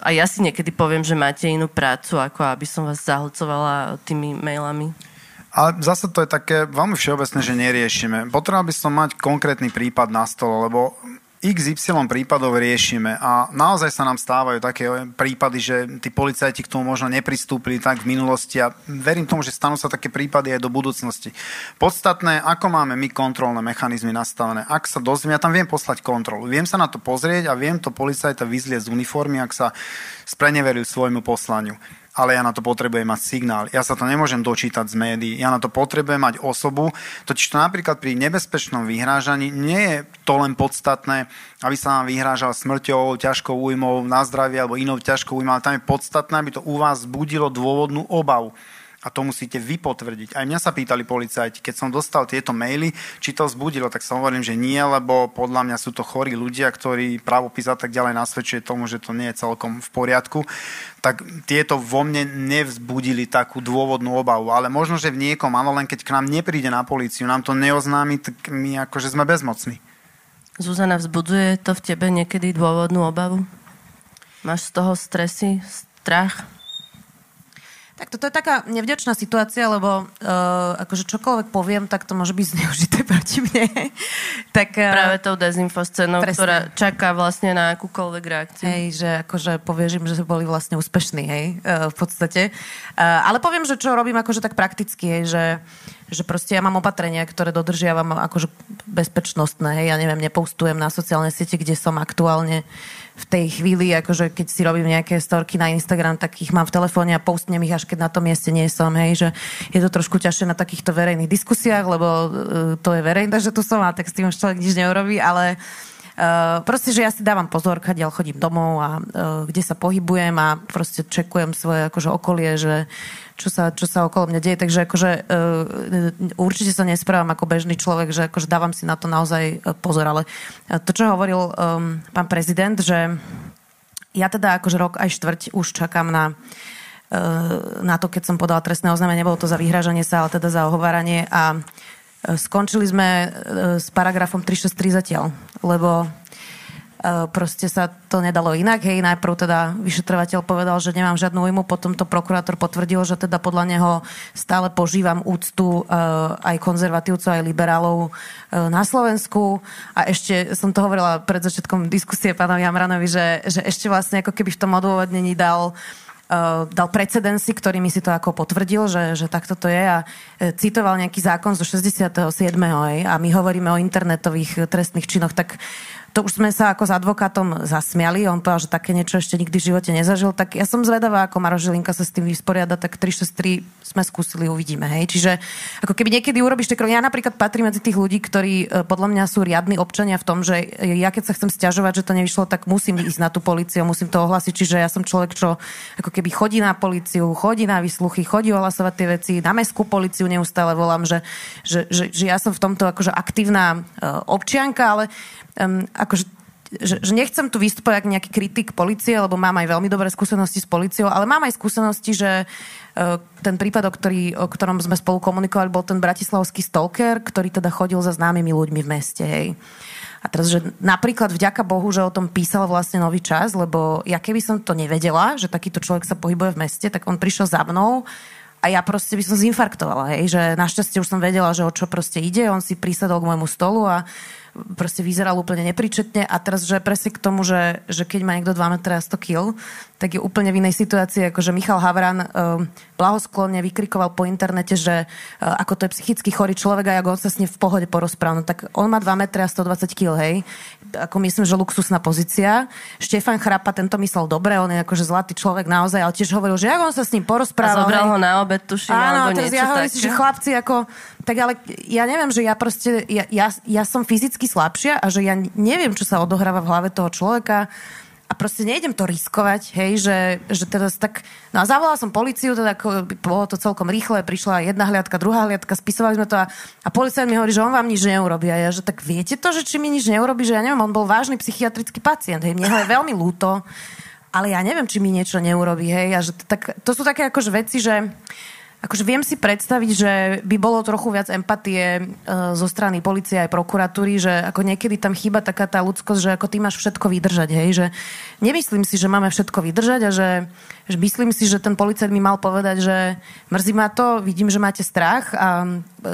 a ja si niekedy poviem, že máte inú prácu, ako aby som vás zahlcovala tými mailami. Ale zase to je také veľmi všeobecné, že neriešime. Potreboval by som mať konkrétny prípad na stole, lebo XY prípadov riešime a naozaj sa nám stávajú také prípady, že tí policajti k tomu možno nepristúpili tak v minulosti a verím tomu, že stanú sa také prípady aj do budúcnosti. Podstatné, ako máme my kontrolné mechanizmy nastavené. Ak sa dozviem, ja tam viem poslať kontrolu. Viem sa na to pozrieť a viem to policajta vyzlieť z uniformy, ak sa spreneveril svojmu poslaniu. Ale ja na to potrebujem mať signál. Ja sa to nemôžem dočítať z médií. Ja na to potrebujem mať osobu. Totiž to napríklad pri nebezpečnom vyhrážaní nie je to len podstatné, aby sa vám vyhrážal smrťou, ťažkou újmou na zdravie alebo inou ťažkou újmou. Ale tam je podstatné, aby to u vás vzbudilo dôvodnú obavu. A to musíte vy potvrdiť. Aj mňa sa pýtali policajti, keď som dostal tieto maily, či to vzbudilo, tak som hovorím, že nie, lebo podľa mňa sú to chorí ľudia, ktorí právopis a tak ďalej nasvedčuje tomu, že to nie je celkom v poriadku. Tak tieto vo mne nevzbudili takú dôvodnú obavu. Ale možno, že v niekom, áno, len keď k nám nepríde na políciu, nám to neoznámi, tak my akože sme bezmocní. Zuzana, vzbudzuje to v tebe niekedy dôvodnú obavu? Máš z toho stresy, strach? Tak toto je taká nevďačná situácia, lebo akože čokoľvek poviem, tak to môže byť zneužité proti mne. Tak, práve tou dezinfoscénou, ktorá čaká vlastne na akúkoľvek reakciu. Hej, že akože povieš im, že boli vlastne úspešní, hej, v podstate. Ale poviem, že čo robím akože tak prakticky, hej, že proste ja mám opatrenia, ktoré dodržiavam akože bezpečnostné, hej, ja neviem, nepoustujem na sociálne siete, kde som aktuálne v tej chvíli, akože keď si robím nejaké storky na Instagram, tak ich mám v telefóne a poustnem ich, až keď na tom mieste nie som, hej, že je to trošku ťažšie na takýchto verejných diskusiách, lebo to je verejné, že tu som a tak s tým už človek nič neurobí, ale proste, že ja si dávam pozor, kadiaľ chodím domov a kde sa pohybujem a proste čekujem svoje akože okolie, že čo sa okolo mňa deje, takže akože určite sa nesprávam ako bežný človek, že akože dávam si na to naozaj pozor, ale to, čo hovoril pán prezident, že ja teda akože rok aj štvrť už čakám na to, keď som podala trestné oznámenie, nebolo to za vyhrážanie sa, ale teda za ohováranie a skončili sme s paragrafom 363 zatiaľ, lebo proste sa to nedalo inak. Hej, najprv teda vyšetrovateľ povedal, že nemám žiadnu újmu, potom to prokurátor potvrdil, že teda podľa neho stále požívam úctu aj konzervatívcov, aj liberálov na Slovensku. A ešte som to hovorila pred začiatkom diskusie pánovi Hamranovi, že ešte vlastne ako keby v tom odôvodnení dal precedensy, ktorými si to ako potvrdil, že takto to je a citoval nejaký zákon zo 67. Hej, a my hovoríme o internetových trestných činoch, tak to už sme sa ako s advokátom zasmiali, on povedal, že také niečo ešte nikdy v živote nezažil, tak ja som zvedavá, ako Maroš Žilinka sa s tým vysporiada, tak 363 sme skúsili, uvidíme, hej. Čiže ako keby niekedy urobíš tie kroky. Ja napríklad patrím medzi tých ľudí, ktorí podľa mňa sú riadni občania v tom, že ja keď sa chcem sťažovať, že to nevyšlo, tak musím ísť na tú políciu, musím to ohlásiť, čiže ja som človek, čo ako keby chodí na políciu, chodí na výsluchy, chodí ohlasovať tie veci, na mestskú políciu neustále volám, že ja som v tomto akože aktívna občianka, ale akože, že nechcem tu vystupovať ako nejaký kritik polície, lebo mám aj veľmi dobré skúsenosti s políciou, ale mám aj skúsenosti, že ten prípad, o ktorom sme spolu komunikovali, bol ten bratislavský stalker, ktorý teda chodil za známymi ľuďmi v meste, hej. A teraz, že napríklad vďaka Bohu, že o tom písal vlastne Nový čas, lebo ja keby som to nevedela, že takýto človek sa pohybuje v meste, tak on prišiel za mnou a ja proste by som zinfarktovala, hej, že našťastie už som vedela, že o čo proste ide, on si prisadol k môjmu stolu a proste vyzeral úplne nepríčetne a teraz, že presne k tomu, že keď má niekto 2 metra a 100 kg, tak je úplne v inej situácii, akože Michal Havran blahosklonne vykrikoval po internete, že ako to je psychicky chorý človek a ako on sa s ním v pohode porozprával. Tak on má 2 metre a 120 kg, hej. Ako myslím, že luxusná pozícia. Štefan Chrapa tento myslel dobre, on je akože zlatý človek naozaj, ale tiež hovoril, že ako on sa s ním porozprával. A zobral ho na obed, tuším, alebo niečo také. Áno, teraz ja hovorím si, že chlapci ako... Tak ale ja neviem, že ja proste, ja som fyzicky slabšia a že ja neviem, čo sa odohráva v hlave toho človeka a proste nejdem to riskovať, hej, že teraz tak... No a zavolala som políciu, teda ako, bolo to celkom rýchle, prišla jedna hliadka, druhá hliadka, spisovali sme to a policajt mi hovorí, že on vám nič neurobí a ja, že tak viete to, že či mi nič neurobí, že ja neviem, on bol vážny psychiatrický pacient, hej, mne ho je veľmi ľúto, ale ja neviem, či mi niečo neurobí, hej, a že tak, to sú také akože veci, že... Akože viem si predstaviť, že by bolo trochu viac empatie zo strany polície aj prokuratúry, že ako niekedy tam chýba taká tá ľudskosť, že ako ty máš všetko vydržať, hej, že nemyslím si, že máme všetko vydržať a že myslím si, že ten policajt mi mal povedať, že mrzí ma to, vidím, že máte strach a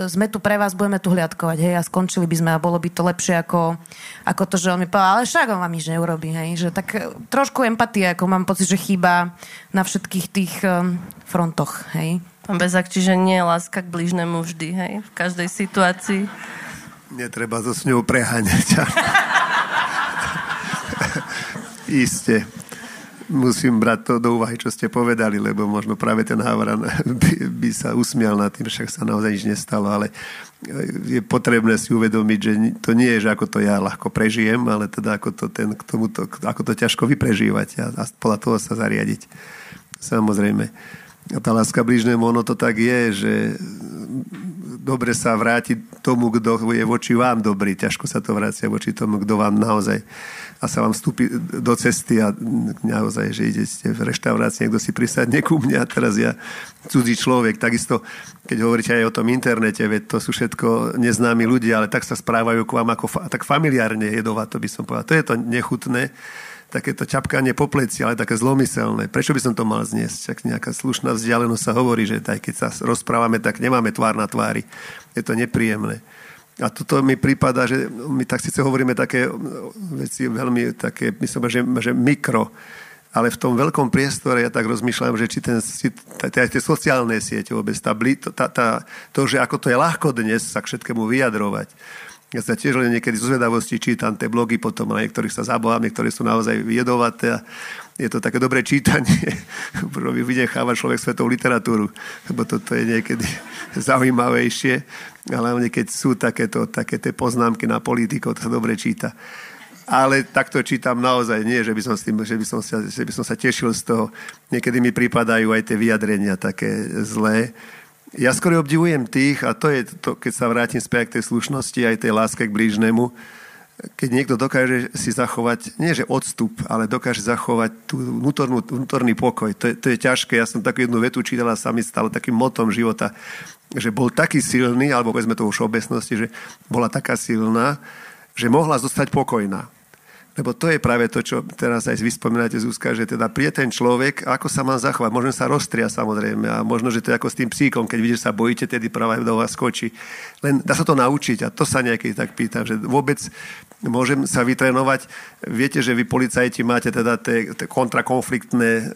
sme tu pre vás, budeme tu hliadkovať, hej, a skončili by sme a bolo by to lepšie ako to, že on mi povedal, ale však on vám nič neurobí, hej, že tak trošku empatie, ako mám pocit, že chýba na všetkých tých frontoch, hej. Pán Bezák, čiže nie je láska k blížnemu vždy, hej? V každej situácii. Netreba to s ňou preháňať. Isté. Musím brať to do úvahy, čo ste povedali, lebo možno práve ten Havran by sa usmial nad tým, však sa naozaj nič nestalo, ale je potrebné si uvedomiť, že to nie je, že ako to ja ľahko prežijem, ale teda ako to, ako to ťažko vyprežívať a podľa toho sa zariadiť. Samozrejme. A tá láska blížnemu, ono to tak je, že dobre sa vráti tomu, kto je voči vám dobrý. Ťažko sa to vrácia voči tomu, kto vám naozaj a sa vám vstúpi do cesty a naozaj, že idete v reštaurácii, niekto si prisadne ku mňa a teraz ja cudzí človek. Takisto, keď hovoríte aj o tom internete, veď to sú všetko neznámi ľudia, ale tak sa správajú k vám ako tak familiárne jedová, to by som povedal. To je to nechutné. Takéto ťapkanie po pleci, ale také zlomyselné. Prečo by som to mal zniesť? Tak nejaká slušná vzdialenosť sa hovorí, že aj keď sa rozprávame, tak nemáme tvár na tvári. Je to nepríjemné. A toto mi prípada, že my tak síce hovoríme také veci veľmi také, myslím, že mikro, ale v tom veľkom priestore ja tak rozmýšľam, že tie sociálne siete vôbec, to, že ako to je ľahko dnes sa k všetkému vyjadrovať. Ja sa tiež len niekedy zo zvedavosti čítam tie blogy, potom na niektorých sa zabávam, niektoré sú naozaj jedovaté a je to také dobré čítanie. Vynecháva človek svetovú literatúru, lebo toto je niekedy zaujímavejšie, ale hlavne keď sú také tie poznámky na politikov, to sa dobre číta. Ale takto čítam naozaj, nie, že by som sa tešil z toho. Niekedy mi pripadajú aj tie vyjadrenia také zlé. Ja skôr obdivujem tých, a to je to, keď sa vrátim späť k tej slušnosti, aj tej láske k blížnemu, keď niekto dokáže si zachovať, nie že odstup, ale dokáže zachovať tú vnútorný pokoj. To je ťažké. Ja som takú jednu vetu čítal a sa mi stalo takým motom života, že bol taký silný, alebo povedzme to už v obecnosti, že bola taká silná, že mohla zostať pokojná. Lebo to je práve to, čo teraz aj vy spomínate, Zuzka, že teda príde ten človek, ako sa má zachovať. Možno sa roztria, samozrejme, a možno, že to je ako s tým psíkom, keď vidíš, sa bojíte, tedy práve do vás skočí. Len dá sa to naučiť a to sa nejaký tak pýtam, že vôbec môžem sa vytrénovať. Viete, že vy policajti máte teda tie kontrakonfliktné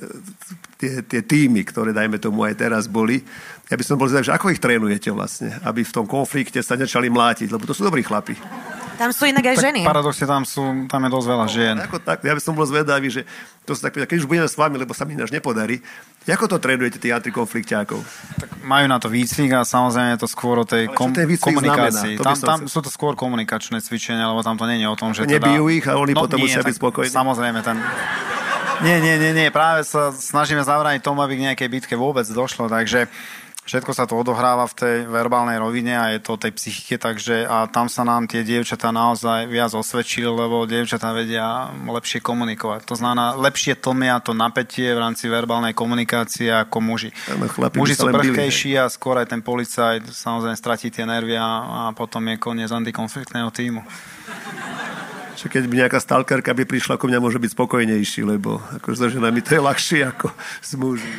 tie týmy, ktoré dajme tomu aj teraz boli. Ja by som bol zvedavý, že ako ich trénujete vlastne, aby v tom konflikte sa nečali mlátiť, lebo to sú dobrí chlapi. Tam sú inak aj ženy. Paradoxne tam je dosť veľa žien. Tak, ja by som bol zvedavý, že to sa tak pýta, keď už budeme s vami, lebo sa mi ináč nepodarí, ako to trénujete tých antikonflikťákov? Tak majú na to výcvik a samozrejme je to skôr o tej komunikácii. Tam sú to skôr komunikačné cvičenia, lebo tam to nie je o tom, že teda... Nebijú ich a oni potom musia byť spokojní. Samozrejme, Nie, práve sa snažíme zabrániť tomu, aby k nejakej bitke vôbec došlo, takže všetko sa to odohráva v tej verbálnej rovine a je to o tej psychike, takže a tam sa nám tie dievčatá naozaj viac osvedčili, lebo dievčatá vedia lepšie komunikovať. To znamená, lepšie tlmia to napätie v rámci verbálnej komunikácie ako muži. Muži sú prvkejší a skôr aj ten policajt samozrejme stratí tie nervy a potom je koniec antikonfliktného týmu. Čiže keď by nejaká stalkerka by prišla ku mňa, môže byť spokojnejší, lebo akože so ženami to je ľahšie ako s mužmi.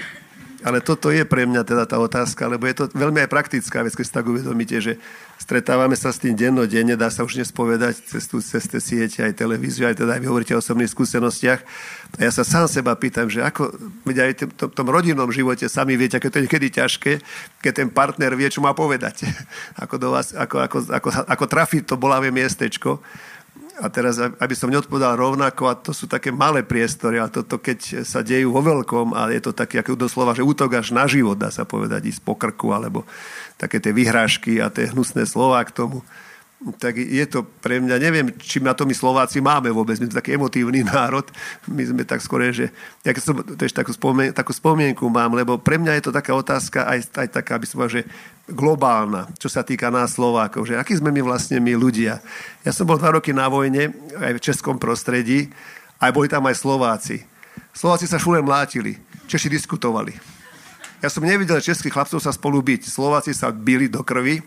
Ale toto je pre mňa teda tá otázka, lebo je to veľmi aj praktická vec, keď si tak uvedomíte, že Stretávame sa s tým dennodenne, dá sa už nespovedať cez tie siete, aj televíziu, aj teda aj vy hovoríte o osobných skúsenostiach. A ja sa sám seba pýtam, že ako aj v tom rodinnom živote sami viete, aké to je niekedy ťažké, keď ten partner vie, čo má povedať. Ako trafiť to bolavé miestečko. A teraz, aby som neodpovedal rovnako, a to sú také malé priestory, a toto, keď sa dejú vo veľkom, a je to taký, ako doslova, že útok až na život, dá sa povedať, ísť po krku, alebo také tie vyhrážky a tie hnusné slová k tomu, tak je to pre mňa, neviem, čím na to my Slováci máme vôbec, my sme taký emotívny národ, my sme tak skoro, že ja keď som, tež takú spomienku mám, lebo pre mňa je to taká otázka, aj taká, aby som povedal, že globálna, čo sa týka nás Slovákov, že akí sme my vlastne my ľudia. Ja som bol 2 roky na vojne, aj v českom prostredí, aj boli tam aj Slováci. Slováci sa šule mlátili, Češi diskutovali. Ja som nevidel českých chlapcov sa spolu byť. Slováci sa bili do krvi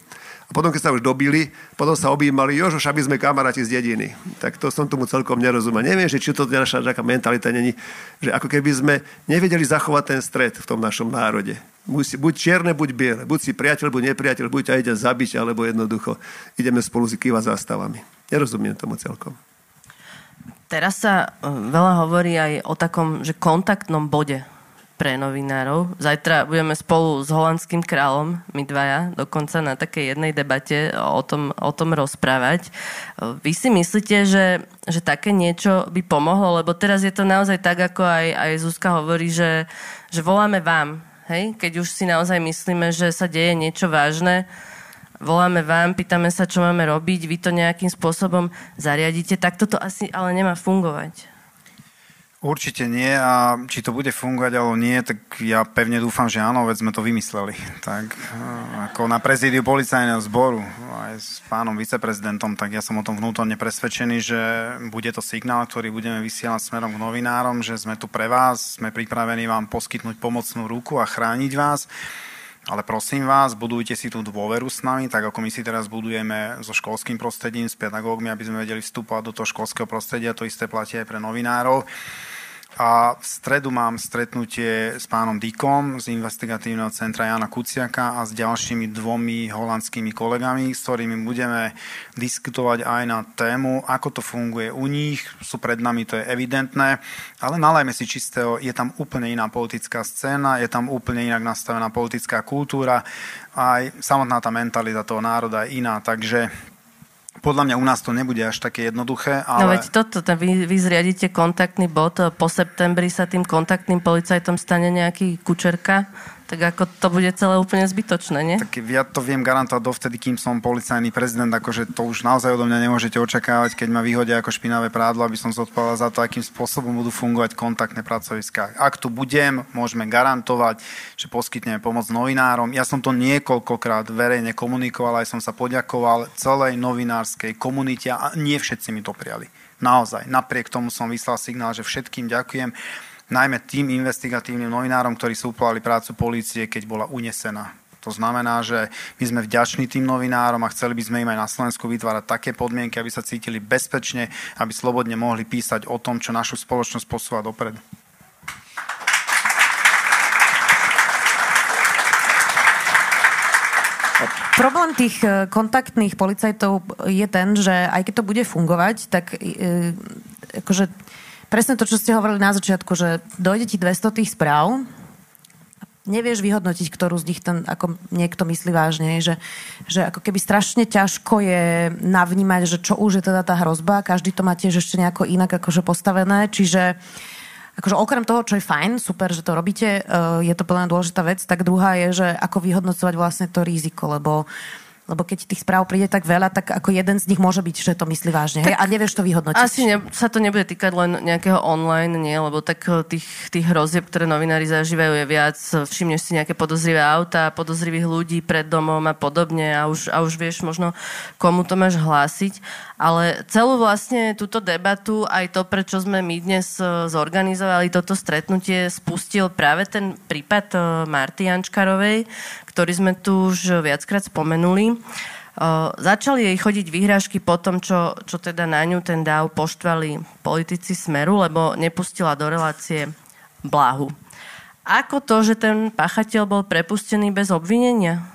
a potom, keď sa už dobili, potom sa objímali, jož aby sme kamaráti z dediny. Tak to som tomu celkom nerozumel. Neviem, že či to naša taká mentalita není, že ako keby sme nevedeli zachovať ten stred v tom našom národe. Buď čierne, buď biele. Buď si priateľ, buď nepriateľ, buď ťa ide zabiť, alebo jednoducho ideme spolu kývať zástavami. Nerozumiem tomu celkom. Teraz sa veľa hovorí aj o takom, že kontaktnom bode pre novinárov. Zajtra budeme spolu s holandským kráľom, my dvaja, dokonca na takej jednej debate o tom rozprávať. Vy si myslíte, že také niečo by pomohlo? Lebo teraz je to naozaj tak, ako aj Zuzka hovorí, že voláme vám, hej? Keď už si naozaj myslíme, že sa deje niečo vážne, voláme vám, pýtame sa, čo máme robiť, vy to nejakým spôsobom zariadíte, tak toto asi ale nemá fungovať. Určite nie, a či to bude fungovať alebo nie, tak ja pevne dúfam, že áno, veď sme to vymysleli. Tak ako na prezídiu policajného zboru aj s pánom viceprezidentom, tak ja som o tom vnútorne presvedčený, že bude to signál, ktorý budeme vysielať smerom k novinárom, že sme tu pre vás, sme pripravení vám poskytnúť pomocnú ruku a chrániť vás. Ale prosím vás, budujte si tú dôveru s nami, tak ako my si teraz budujeme so školským prostredím, s pedagógmi, aby sme vedeli vstupovať do toho školského prostredia, to isté platí aj pre novinárov. A v stredu mám stretnutie s pánom Díkom z investigatívneho centra Jana Kuciaka a s ďalšími 2 holandskými kolegami, s ktorými budeme diskutovať aj na tému, ako to funguje u nich. Sú pred nami, to je evidentné, ale nalajme si čistého, je tam úplne iná politická scéna, je tam úplne inak nastavená politická kultúra, aj samotná tá mentalita toho národa je iná, takže podľa mňa u nás to nebude až také jednoduché, ale... No veď toto, vy zriadíte kontaktný bod, po septembri sa tým kontaktným policajtom stane nejaký Kučerka, tak ako to bude celé úplne zbytočné, nie? Tak ja to viem garantovať dovtedy, kým som policajný prezident, akože to už naozaj odo mňa nemôžete očakávať, keď ma vyhodia ako špinavé prádlo, aby som zodpovedal za to, akým spôsobom budú fungovať kontaktné pracoviská. Ak tu budem, môžeme garantovať, že poskytneme pomoc novinárom. Ja som to niekoľkokrát verejne komunikoval, aj som sa poďakoval celej novinárskej komunite a nie všetci mi to prijali. Naozaj. Napriek tomu som vyslal signál, že všetkým ďakujem. Najmä tým investigatívnym novinárom, ktorí súplovali prácu polície, keď bola unesená. To znamená, že my sme vďační tým novinárom a chceli by sme im aj na Slovensku vytvárať také podmienky, aby sa cítili bezpečne, aby slobodne mohli písať o tom, čo našu spoločnosť posúva dopredu. Problém tých kontaktných policajtov je ten, že aj keď to bude fungovať, tak akože... Presne to, čo ste hovorili na začiatku, že dojde ti 200 tých správ, nevieš vyhodnotiť, ktorú z nich ten, ako niekto myslí vážne, že ako keby strašne ťažko je navnímať, že čo už je teda tá hrozba, každý to má tiež ešte nejako inak akože postavené, čiže akože okrem toho, čo je fajn, super, že to robíte, je to plná dôležitá vec, tak druhá je, že ako vyhodnocovať vlastne to riziko, lebo keď tých správ príde tak veľa, tak ako jeden z nich môže byť, že to myslí vážne. A nevieš to vyhodnotiť. Asi sa to nebude týkať len nejakého online, nie? Lebo tak tých hrozieb, ktoré novinári zažívajú, je viac. Všimneš si nejaké podozrivé autá, podozrivých ľudí pred domom a podobne. A už vieš možno, komu to máš hlásiť. Ale celú vlastne túto debatu, aj to, prečo sme my dnes zorganizovali toto stretnutie, spustil práve ten prípad Marty Jančkárovej, ktorý sme tu už viackrát spomenuli. Začali jej chodiť výhrážky po tom, čo teda na ňu ten dáv poštvali politici Smeru, lebo nepustila do relácie Blahu. Ako to, že ten páchateľ bol prepustený bez obvinenia?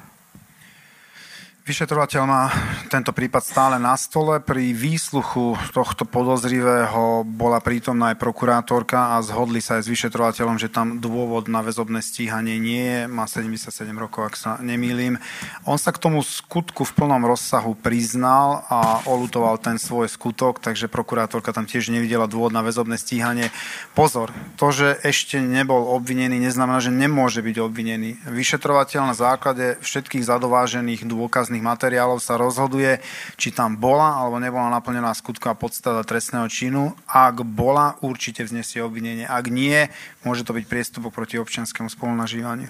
Vyšetrovateľ má tento prípad stále na stole. Pri výsluchu tohto podozrivého bola prítomná aj prokurátorka a zhodli sa aj s vyšetrovateľom, že tam dôvod na väzobné stíhanie nie je. Má 77 rokov, ak sa nemýlim. On sa k tomu skutku v plnom rozsahu priznal a oľutoval ten svoj skutok, takže prokurátorka tam tiež nevidela dôvod na väzobné stíhanie. Pozor, to, že ešte nebol obvinený, neznamená, že nemôže byť obvinený. Vyšetrovateľ na základe všetkých zadovážených dôkazných materiálov sa rozhoduje, či tam bola alebo nebola naplnená skutková podstata trestného činu. Ak bola, určite vznesie obvinenie. Ak nie, môže to byť priestupok proti občianskemu spolunažívaniu.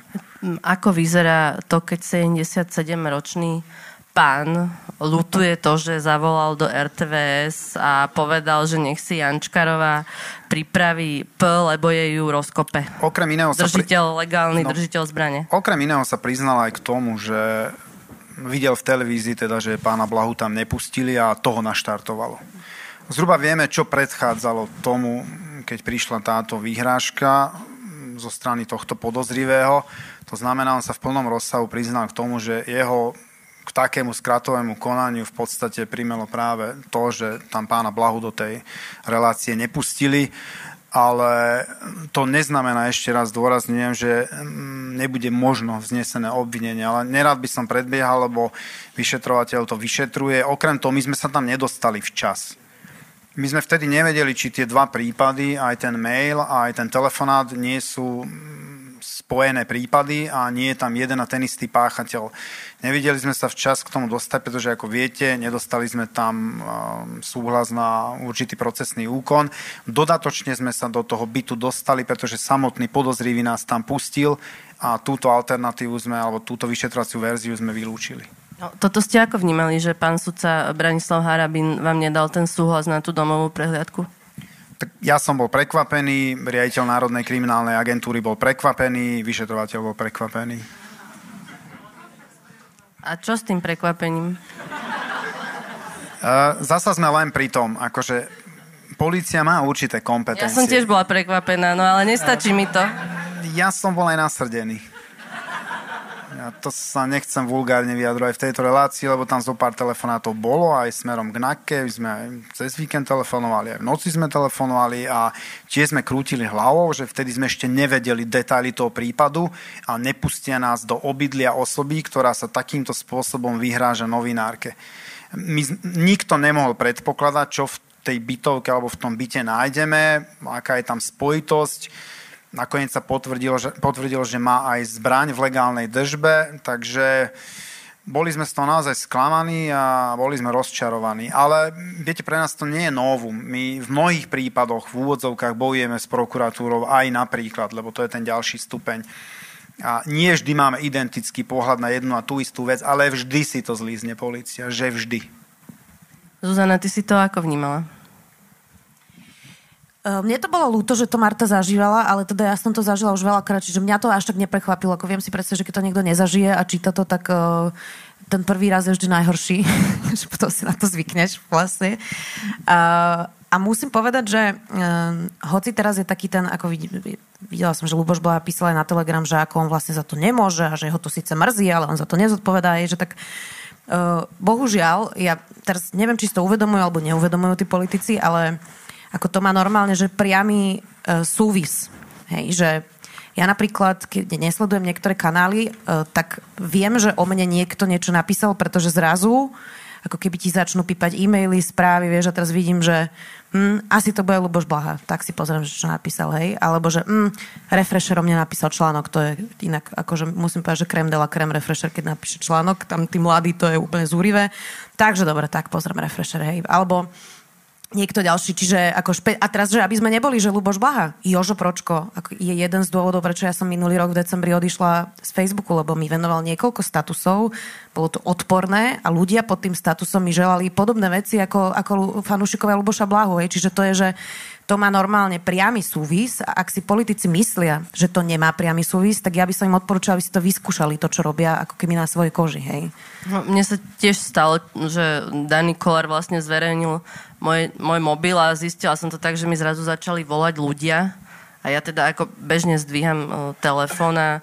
Ako vyzerá to, keď 77-ročný pán ľutuje to, že zavolal do RTVS a povedal, že nech si Jančkárová pripraví lebo jej ju rozkope? Okrem iného sa držiteľ zbrane. Okrem iného sa priznal aj k tomu, že videl v televízii teda, že pána Blahu tam nepustili a toho naštartovalo. Zhruba vieme, čo predchádzalo tomu, keď prišla táto výhrážka zo strany tohto podozrivého. To znamená, on sa v plnom rozsahu priznal k tomu, že jeho k takému skratovému konaniu v podstate primelo práve to, že tam pána Blahu do tej relácie nepustili. Ale to neznamená, ešte raz dôrazňujem, že nebude možno vznesené obvinenie. Ale nerad by som predbiehal, lebo vyšetrovateľ to vyšetruje. Okrem toho, my sme sa tam nedostali včas. My sme vtedy nevedeli, či tie dva prípady, aj ten mail a aj ten telefonát, nie sú spojené prípady a nie je tam jeden a ten istý páchateľ. Nevideli sme sa včas k tomu dostať, pretože ako viete, nedostali sme tam súhlas na určitý procesný úkon. Dodatočne sme sa do toho bytu dostali, pretože samotný podozrivý nás tam pustil a túto alternatívu sme, alebo túto vyšetrovaciu verziu sme vylúčili. No, toto ste ako vnímali, že pán sudca Branislav Harabin vám nedal ten súhlas na tú domovú prehliadku? Ja som bol prekvapený, riaditeľ Národnej kriminálnej agentúry bol prekvapený, vyšetrovateľ bol prekvapený. A čo s tým prekvapením? Zasa sme len pri tom, akože polícia má určité kompetencie. Ja som tiež bola prekvapená, no ale nestačí mi to. Ja som bol aj nasrdený. Ja to sa nechcem vulgárne vyjadrovať v tejto relácii, lebo tam zo pár telefonátov bolo aj smerom k NAKE, sme aj cez víkend telefonovali, aj v noci sme telefonovali a tiež sme krútili hlavou, že vtedy sme ešte nevedeli detaily toho prípadu a nepustia nás do obydlia osoby, ktorá sa takýmto spôsobom vyhráža novinárke. Nikto nemohol predpokladať, čo v tej bytovke alebo v tom byte nájdeme, aká je tam spojitosť. Nakoniec sa potvrdilo, že má aj zbraň v legálnej držbe, takže boli sme z toho naozaj sklamaní a boli sme rozčarovaní. Ale viete, pre nás to nie je novum. My v mnohých prípadoch, v úvodzovkách, bojujeme s prokuratúrou aj napríklad, lebo to je ten ďalší stupeň. A nie vždy máme identický pohľad na jednu a tú istú vec, ale vždy si to zlízne polícia, že vždy. Zuzana, ty si to ako vnímala? Mne to bolo ľúto, že to Marta zažívala, ale teda ja som to zažila už veľakrát, čiže mňa to až tak neprekvapilo, ako viem si predstaviť, že keď to niekto nezažije a číta to, tak ten prvý raz je vždy najhorší, že potom si na to zvykneš vlastne. A musím povedať, že hoci teraz je taký ten, ako videla som, že Ľuboš Blaha písala aj na Telegram, že ako on vlastne za to nemôže a že ho to síce mrzí, ale on za to nezodpovedá, je, že tak bohužiaľ, ja teraz neviem, či si to uvedomujú alebo neuvedomujú tí politici, ale ako to má normálne, že priamy súvis. Hej, že ja napríklad, keď nesledujem niektoré kanály, tak viem, že o mne niekto niečo napísal, pretože zrazu, ako keby ti začnú pípať e-maily, správy, vieš, a teraz vidím, že asi to bude Ľuboš Blaha, tak si pozriem, že čo napísal, hej, alebo že Refresher o mne napísal článok, to je inak, akože musím povedať, že krem de la krem Refresher, keď napíše článok, tam tí mladí, to je úplne zúrivé, takže dobre, tak pozriem Refresher, hej, alebo niekto ďalší, čiže ako a teraz, že aby sme neboli, že Ľuboš Blaha, Jožo Pročko, je jeden z dôvodov, prečo ja som minulý rok v decembri odišla z Facebooku, lebo mi venoval niekoľko statusov, bolo to odporné a ľudia pod tým statusom mi želali podobné veci ako fanúšikovia Ľuboša Blahu, hej, čiže to je, že to má normálne priamy súvis a ak si politici myslia, že to nemá priamy súvis, tak ja by som im odporúčala, aby si to vyskúšali, to, čo robia, ako keby na svojej koži, hej. No, mne sa tiež stalo, že Daný Kollár vlastne zverejnil môj mobil a zistila som to tak, že mi zrazu začali volať ľudia a ja teda ako bežne zdvíham telefón a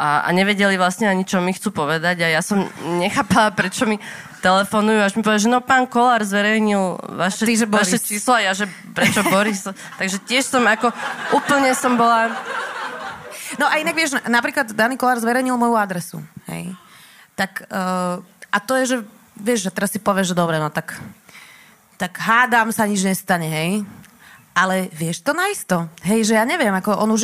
a nevedeli vlastne ani, čo mi chcú povedať a ja som nechápala, prečo mi telefonujú, až mi povedal, že no pán Kollár zverejnil vaše číslo a ja, že prečo Boris? Takže tiež som ako, úplne som bola... No a inak vieš, napríklad Daný Kollár zverejnil moju adresu, hej. Tak, a to je, že vieš, že teraz si povieš, že dobre, no tak hádam sa, nič nestane, hej. Ale vieš to naisto, hej, že ja neviem, ako on už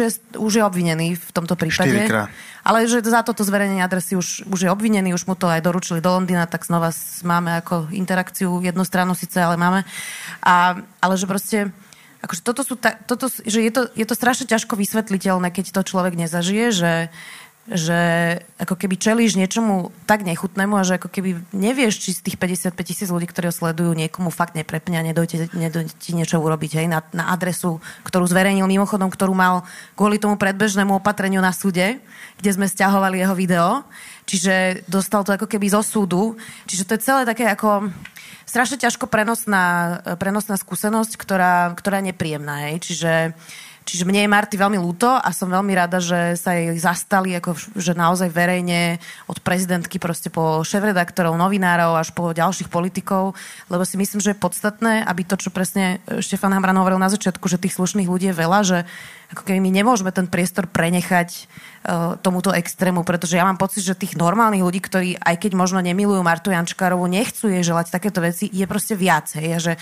je obvinený v tomto prípade. 4-krát. Ale že za toto zverejnenie adresy už je obvinený, už mu to aj doručili do Londýna, tak znova máme ako interakciu, jednu stranu síce, ale máme. Ale že proste, akože toto že je to strašne ťažko vysvetliteľné, keď to človek nezažije, že ako keby čelíš niečomu tak nechutnému a že ako keby nevieš, či z tých 55,000 ľudí, ktorí ho sledujú, niekomu fakt neprepne a nedojde ti niečo urobiť, hej, na adresu, ktorú zverejnil mimochodom, ktorú mal kvôli tomu predbežnému opatreniu na súde, kde sme sťahovali jeho video, čiže dostal to ako keby zo súdu, čiže to je celé také ako strašne ťažko prenosná skúsenosť, ktorá je nepríjemná, hej, Čiže mne je Marty veľmi ľúto a som veľmi rada, že sa jej zastali, ako, že naozaj verejne od prezidentky proste po šéfredaktorov, novinárov až po ďalších politikov, lebo si myslím, že je podstatné, aby to, čo presne Štefan Hamran hovoril na začiatku, že tých slušných ľudí je veľa, že ako keby my nemôžeme ten priestor prenechať tomuto extrému, pretože ja mám pocit, že tých normálnych ľudí, ktorí aj keď možno nemilujú Martu Jančkárovú, nechcú jej želať takéto veci, je proste viac. Hej, že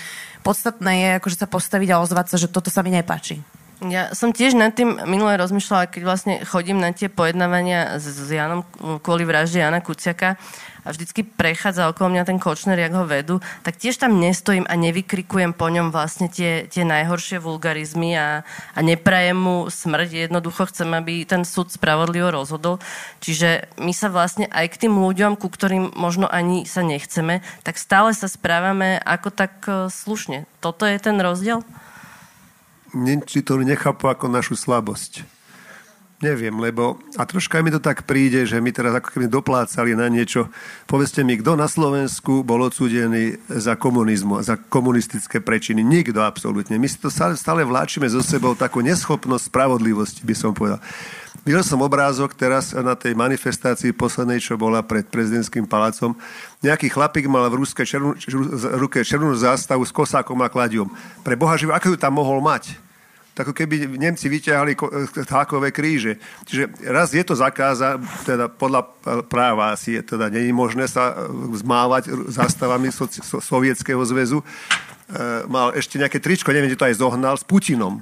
podstatné je akože sa postaviť a ozvať sa, že toto sa mi nepáči. Ja som tiež nad tým minule rozmýšľala, keď vlastne chodím na tie pojednávania s Janom kvôli vražde Jana Kuciaka a vždycky prechádza okolo mňa ten Kočner, jak ho vedú, tak tiež tam nestojím a nevykrikujem po ňom vlastne tie najhoršie vulgarizmy a neprajem mu smrť. Jednoducho chcem, aby ten súd spravodlivo rozhodol. Čiže my sa vlastne aj k tým ľuďom, ku ktorým možno ani sa nechceme, tak stále sa správame ako tak slušne. Toto je ten rozdiel? Či to nechápu ako našu slabosť. Neviem, lebo... A troška mi to tak príde, že my teraz ako keby doplácali na niečo. Povedzte mi, kto na Slovensku bol odsúdený za komunizmu, za komunistické prečiny? Nikto, absolútne. My si to stále vláčime so sebou takú neschopnosť spravodlivosti, by som povedal. Videl som obrázok teraz na tej manifestácii poslednej, čo bola pred prezidentským palácom. Nejaký chlapík mal v ruke červenú zástavu s kosákom a kladivom. Pre Boha živého, ako ju tam mohol mať? Tak keby Nemci vyťahali hákové kríže. Čiže raz je to zakáza, teda podľa práva asi je, teda nie je možné sa zmávať zástavami Sovietskeho zväzu. Mal ešte nejaké tričko, neviem, kde to aj zohnal, s Putinom.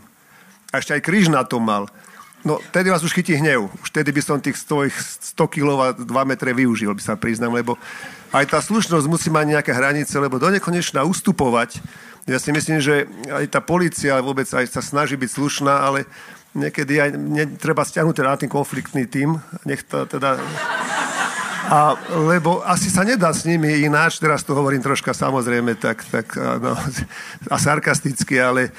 A ešte aj kríž na tom mal. No, tedy vás už chytí hnev. Už tedy by som tých 100 kilov a 2 metre využil, by sa priznám, lebo aj tá slušnosť musí mať nejaké hranice, lebo do nekonečna ustupovať. Ja si myslím, že aj tá polícia vôbec aj sa snaží byť slušná, ale niekedy aj treba stiahnuť na ten konfliktný tím. Nech to teda... Lebo asi sa nedá s nimi ináč, teraz to hovorím troška samozrejme tak no, a sarkasticky, ale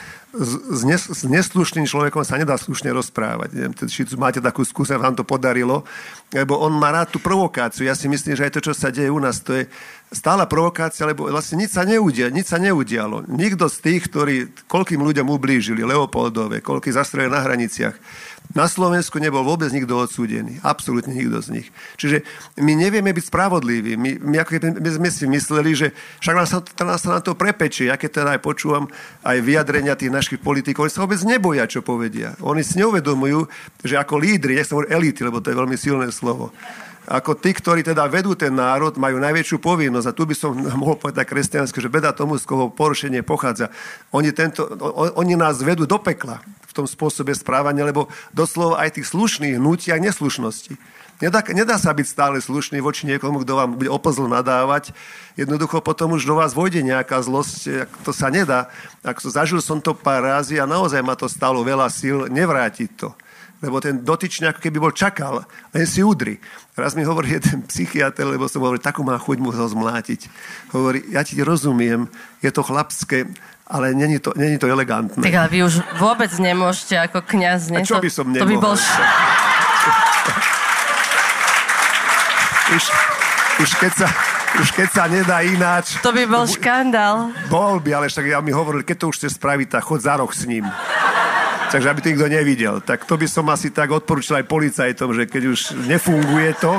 s neslušným človekom sa nedá slušne rozprávať. Neviem, máte takú skúsenosť, vám to podarilo, lebo on má rád tú provokáciu. Ja si myslím, že aj to, čo sa deje u nás, to je stála provokácia, lebo vlastne nič sa neudialo. Nikto z tých, ktorí koľkým ľuďom ublížili, Leopoldove, koľký zastrelili na hraniciach, na Slovensku nebol vôbec nikto odsúdený. Absolútne nikto z nich. Čiže my nevieme byť spravodliví. My sme si mysleli, že však nás sa na to prepečí. Ja keď teda aj počúvam aj vyjadrenia tých našich politikov, oni sa vôbec neboja, čo povedia. Oni si neuvedomujú, že ako lídri, nech som hovoril elity, lebo to je veľmi silné slovo, ako tí, ktorí teda vedú ten národ, majú najväčšiu povinnosť. A tu by som mohol povedať kresťanské, že beda tomu, z koho porušenie pochádza. Oni nás vedú do pekla v tom spôsobe správania, lebo doslova aj tých slušných hnutí a neslušnosti. Nedá sa byť stále slušný voči niekomu, kto vám bude opozl nadávať. Jednoducho potom už do vás vôjde nejaká zlosť, to sa nedá. Zažil som to pár razy a naozaj ma to stalo veľa síl nevrátiť to. Lebo ten dotyčný ako keby bol čakal, len si udri. Raz mi hovorí jeden psychiatr, lebo som hovoril, takú má chuť mu ho zmlátiť. Hovorí, ja ti rozumiem, je to chlapské, ale není to elegantné. Tak ale vy už vôbec nemôžete ako kňaz. A čo by som nemohol? To by bol... Už keď sa nedá ináč... To by bol škandál. Bol by, ale však ja mi hovoril, keď to už chceš spraviť, tak chod za roh s ním. takže aby to nikto nevidel. Tak to by som asi tak odporúčil aj policajtom, že keď už nefunguje to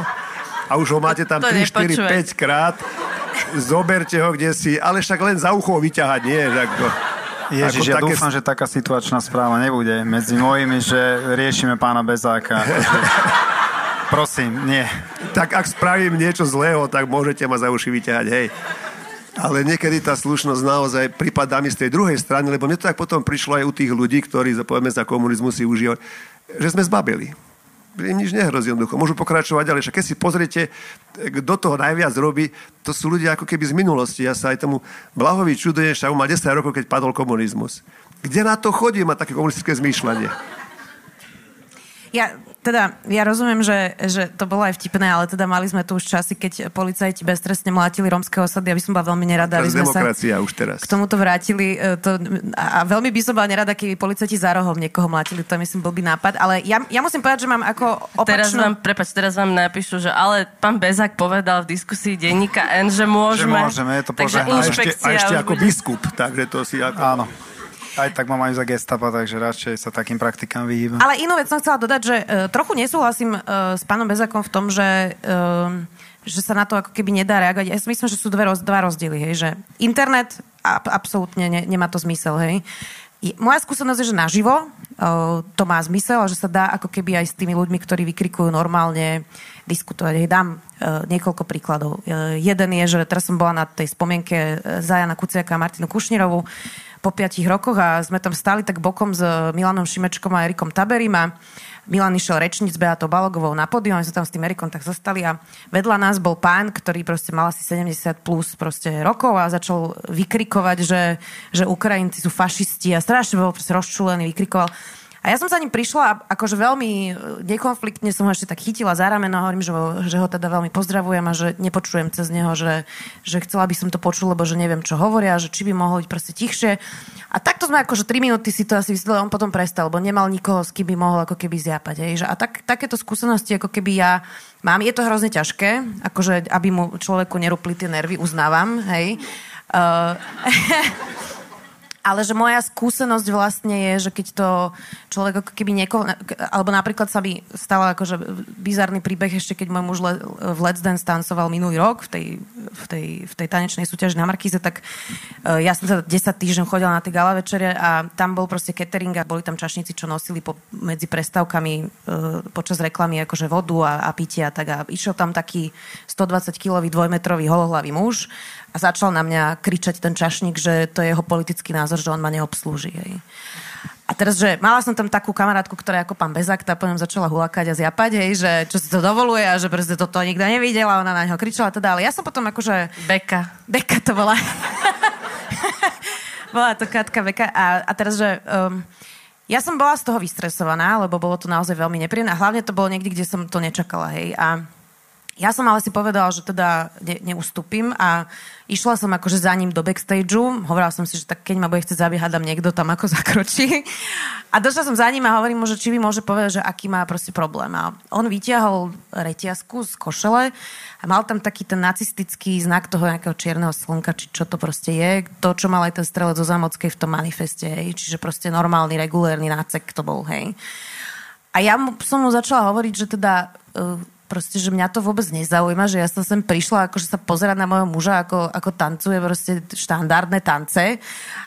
a už ho máte tam 3, 4, 5 krát, zoberte ho kde si, ale však len za ucho vyťahať, nie? Ako, Ježiš, ja dúfam, že taká situačná správa nebude medzi mojimi, že riešime pána Bezáka. Prosím, nie. Tak ak spravím niečo zlého, tak môžete ma za uši vyťahať, hej. Ale niekedy tá slušnosť naozaj pripadá mi z tej druhej strany, lebo mne to tak potom prišlo aj u tých ľudí, ktorí, povedzme, za komunizmu si užívali, že sme zbabili. Im nič nehrozí jednoducho. Môžu pokračovať ďalej. Keď si pozriete, kto toho najviac robí, to sú ľudia ako keby z minulosti. Ja sa aj tomu Blahovi čudujem, že mal 10 rokov, keď padol komunizmus. Kde na to chodí, má také komunistické zmýšľanie? Ja rozumiem, že to bolo aj vtipné, ale teda mali sme tu už časy, keď policajti beztrestne mlátili rómske osady, aby som bola veľmi nerada, aby sme sa už teraz k tomuto vrátili. A veľmi by som bola nerada, keby policajti za rohom niekoho mlátili, to je, myslím, blbý nápad, ale ja musím povedať, že mám ako opačnú... Teraz vám napíšu, že ale pán Bezák povedal v diskusii denníka N, že môžeme. Že môžeme, to požehná. A ešte ako biskup, takže to si ako... Áno. Aj tak mám aj za gestapa, takže radšej sa takým praktikám vyhýbam. Ale inú vec som chcela dodať, že trochu nesúhlasím s pánom Bezákom v tom, že sa na to ako keby nedá reagovať. Ja si myslím, že sú dva rozdiely, hej, že internet absolútne nemá to zmysel, hej. Moja skúsenosť je, že naživo to má zmysel a že sa dá ako keby aj s tými ľuďmi, ktorí vykrikujú normálne, diskutovať. Hej, dám niekoľko príkladov. Jeden je, že teraz som bola na tej spomienke za Jana Kuciaka a Martinu Kušnirovú po 5 rokoch a sme tam stáli tak bokom s Milanom Šimečkom a Erikom Taberim a Milan išiel rečniť s Beatou Balogovou na pódium a my sme tam s tým Erikom tak zostali a vedľa nás bol pán, ktorý proste mal asi 70 plus proste rokov a začal vykrikovať, že Ukrajinci sú fašisti a strašne bol proste rozčúlený, vykrikoval. A ja som za ním prišla a akože veľmi nekonfliktne som ho ešte tak chytila za rameno a hovorím, že ho teda veľmi pozdravujem a že nepočujem cez neho, že chcela by som to počuť, lebo že neviem, čo hovoria, že či by mohlo byť proste tichšie. A takto sme akože 3 minúty si to asi vysvetlili, on potom prestal, lebo nemal nikoho, s kým by mohol ako keby zjapať. Hej. A takéto skúsenosti ako keby ja mám, je to hrozne ťažké, akože aby mu človeku nerúpli tie nervy, uznávam, hej. Ale že moja skúsenosť vlastne je, že keď to človek ako keby niekoho... Alebo napríklad sa mi stala akože bizarný príbeh ešte, keď môj muž v Let's Dance tancoval minulý rok v tej tanečnej súťaži na Markíze, tak ja som sa 10 týždňov chodila na tie gala večere a tam bol proste catering a boli tam čašníci, čo nosili medzi prestávkami počas reklamy akože vodu a pitia a tak. A išiel tam taký 120-kilový dvojmetrový holohlavý muž a začal na mňa kričať ten čašník, že to je jeho politický názor, že on ma neobslúži. Hej. A teraz, že mala som tam takú kamarátku, ktorá je ako pán Bezák, tá po ňom začala hulákať a zjapať, hej, že čo si to dovoluje a že proste toto nikto nevidela, ona na neho kričala teda, ale ja som potom akože... Beka to bola. Bola to Katka Beka a teraz, že... ja som bola z toho vystresovaná, lebo bolo to naozaj veľmi nepríjemné a hlavne to bolo niekde, kde som to nečakala, hej, a ja som ale si povedala, že teda neustúpim a išla som akože za ním do backstageu. Hovorila som si, že tak keď ma bude chcieť zabiehať, dám niekto tam ako zakročí. A došla som za ním a hovorím mu, že či mi môže povedať, že aký má proste problém. A on vytiahol reťazku z košele a mal tam taký ten nacistický znak toho nejakého čierneho slnka, či čo to proste je. To, čo mal aj ten strelec zo Zámockej v tom manifeste, hej. Čiže proste normálny, regulérny nácek to bol, hej. A ja som mu začala hovoriť, že teda... proste, že mňa to vôbec nezaujíma, že ja som sem prišla akože sa pozerať na mojho muža, ako tancuje proste štandardné tance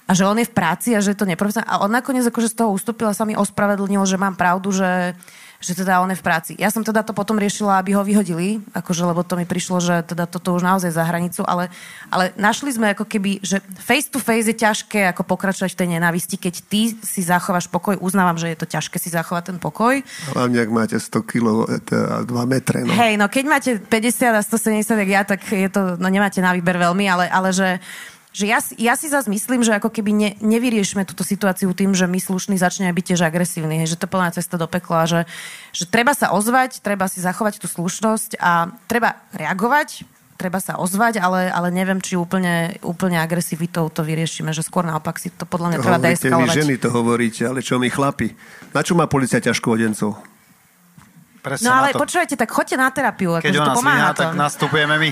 a že on je v práci a že je to neprofesionálne. A on nakoniec akože z toho ustúpil a sa mi ospravedlnil, že mám pravdu, že teda on je v práci. Ja som teda to potom riešila, aby ho vyhodili, akože, lebo to mi prišlo, že teda toto už naozaj za hranicu, ale našli sme ako keby, že face to face je ťažké ako pokračovať v tej nenávisti, keď ty si zachováš pokoj. Uznávam, že je to ťažké si zachovať ten pokoj. Hlavne, ak máte 100 kg a 2 metre. No. Hej, no keď máte 50 a 170, tak ja, tak je to, no nemáte na výber veľmi, ale že ja si zase myslím, že ako keby nevyriešme túto situáciu tým, že my slušní začneme byť tiež agresívni, hej, že to plná cesta do pekla, že treba sa ozvať, treba si zachovať tú slušnosť a treba reagovať, treba sa ozvať, ale neviem, či úplne agresivitou to vyriešime, že skôr naopak si to podľa mňa treba deeskalovať. Hovoríte mi ženy, to hovoríte, ale čo mi chlapi? Na čo má polícia ťažkovodencov? Presne, no ale počujete, tak choďte na terapiu. Keď ona zlyhá, tak nastupujeme my.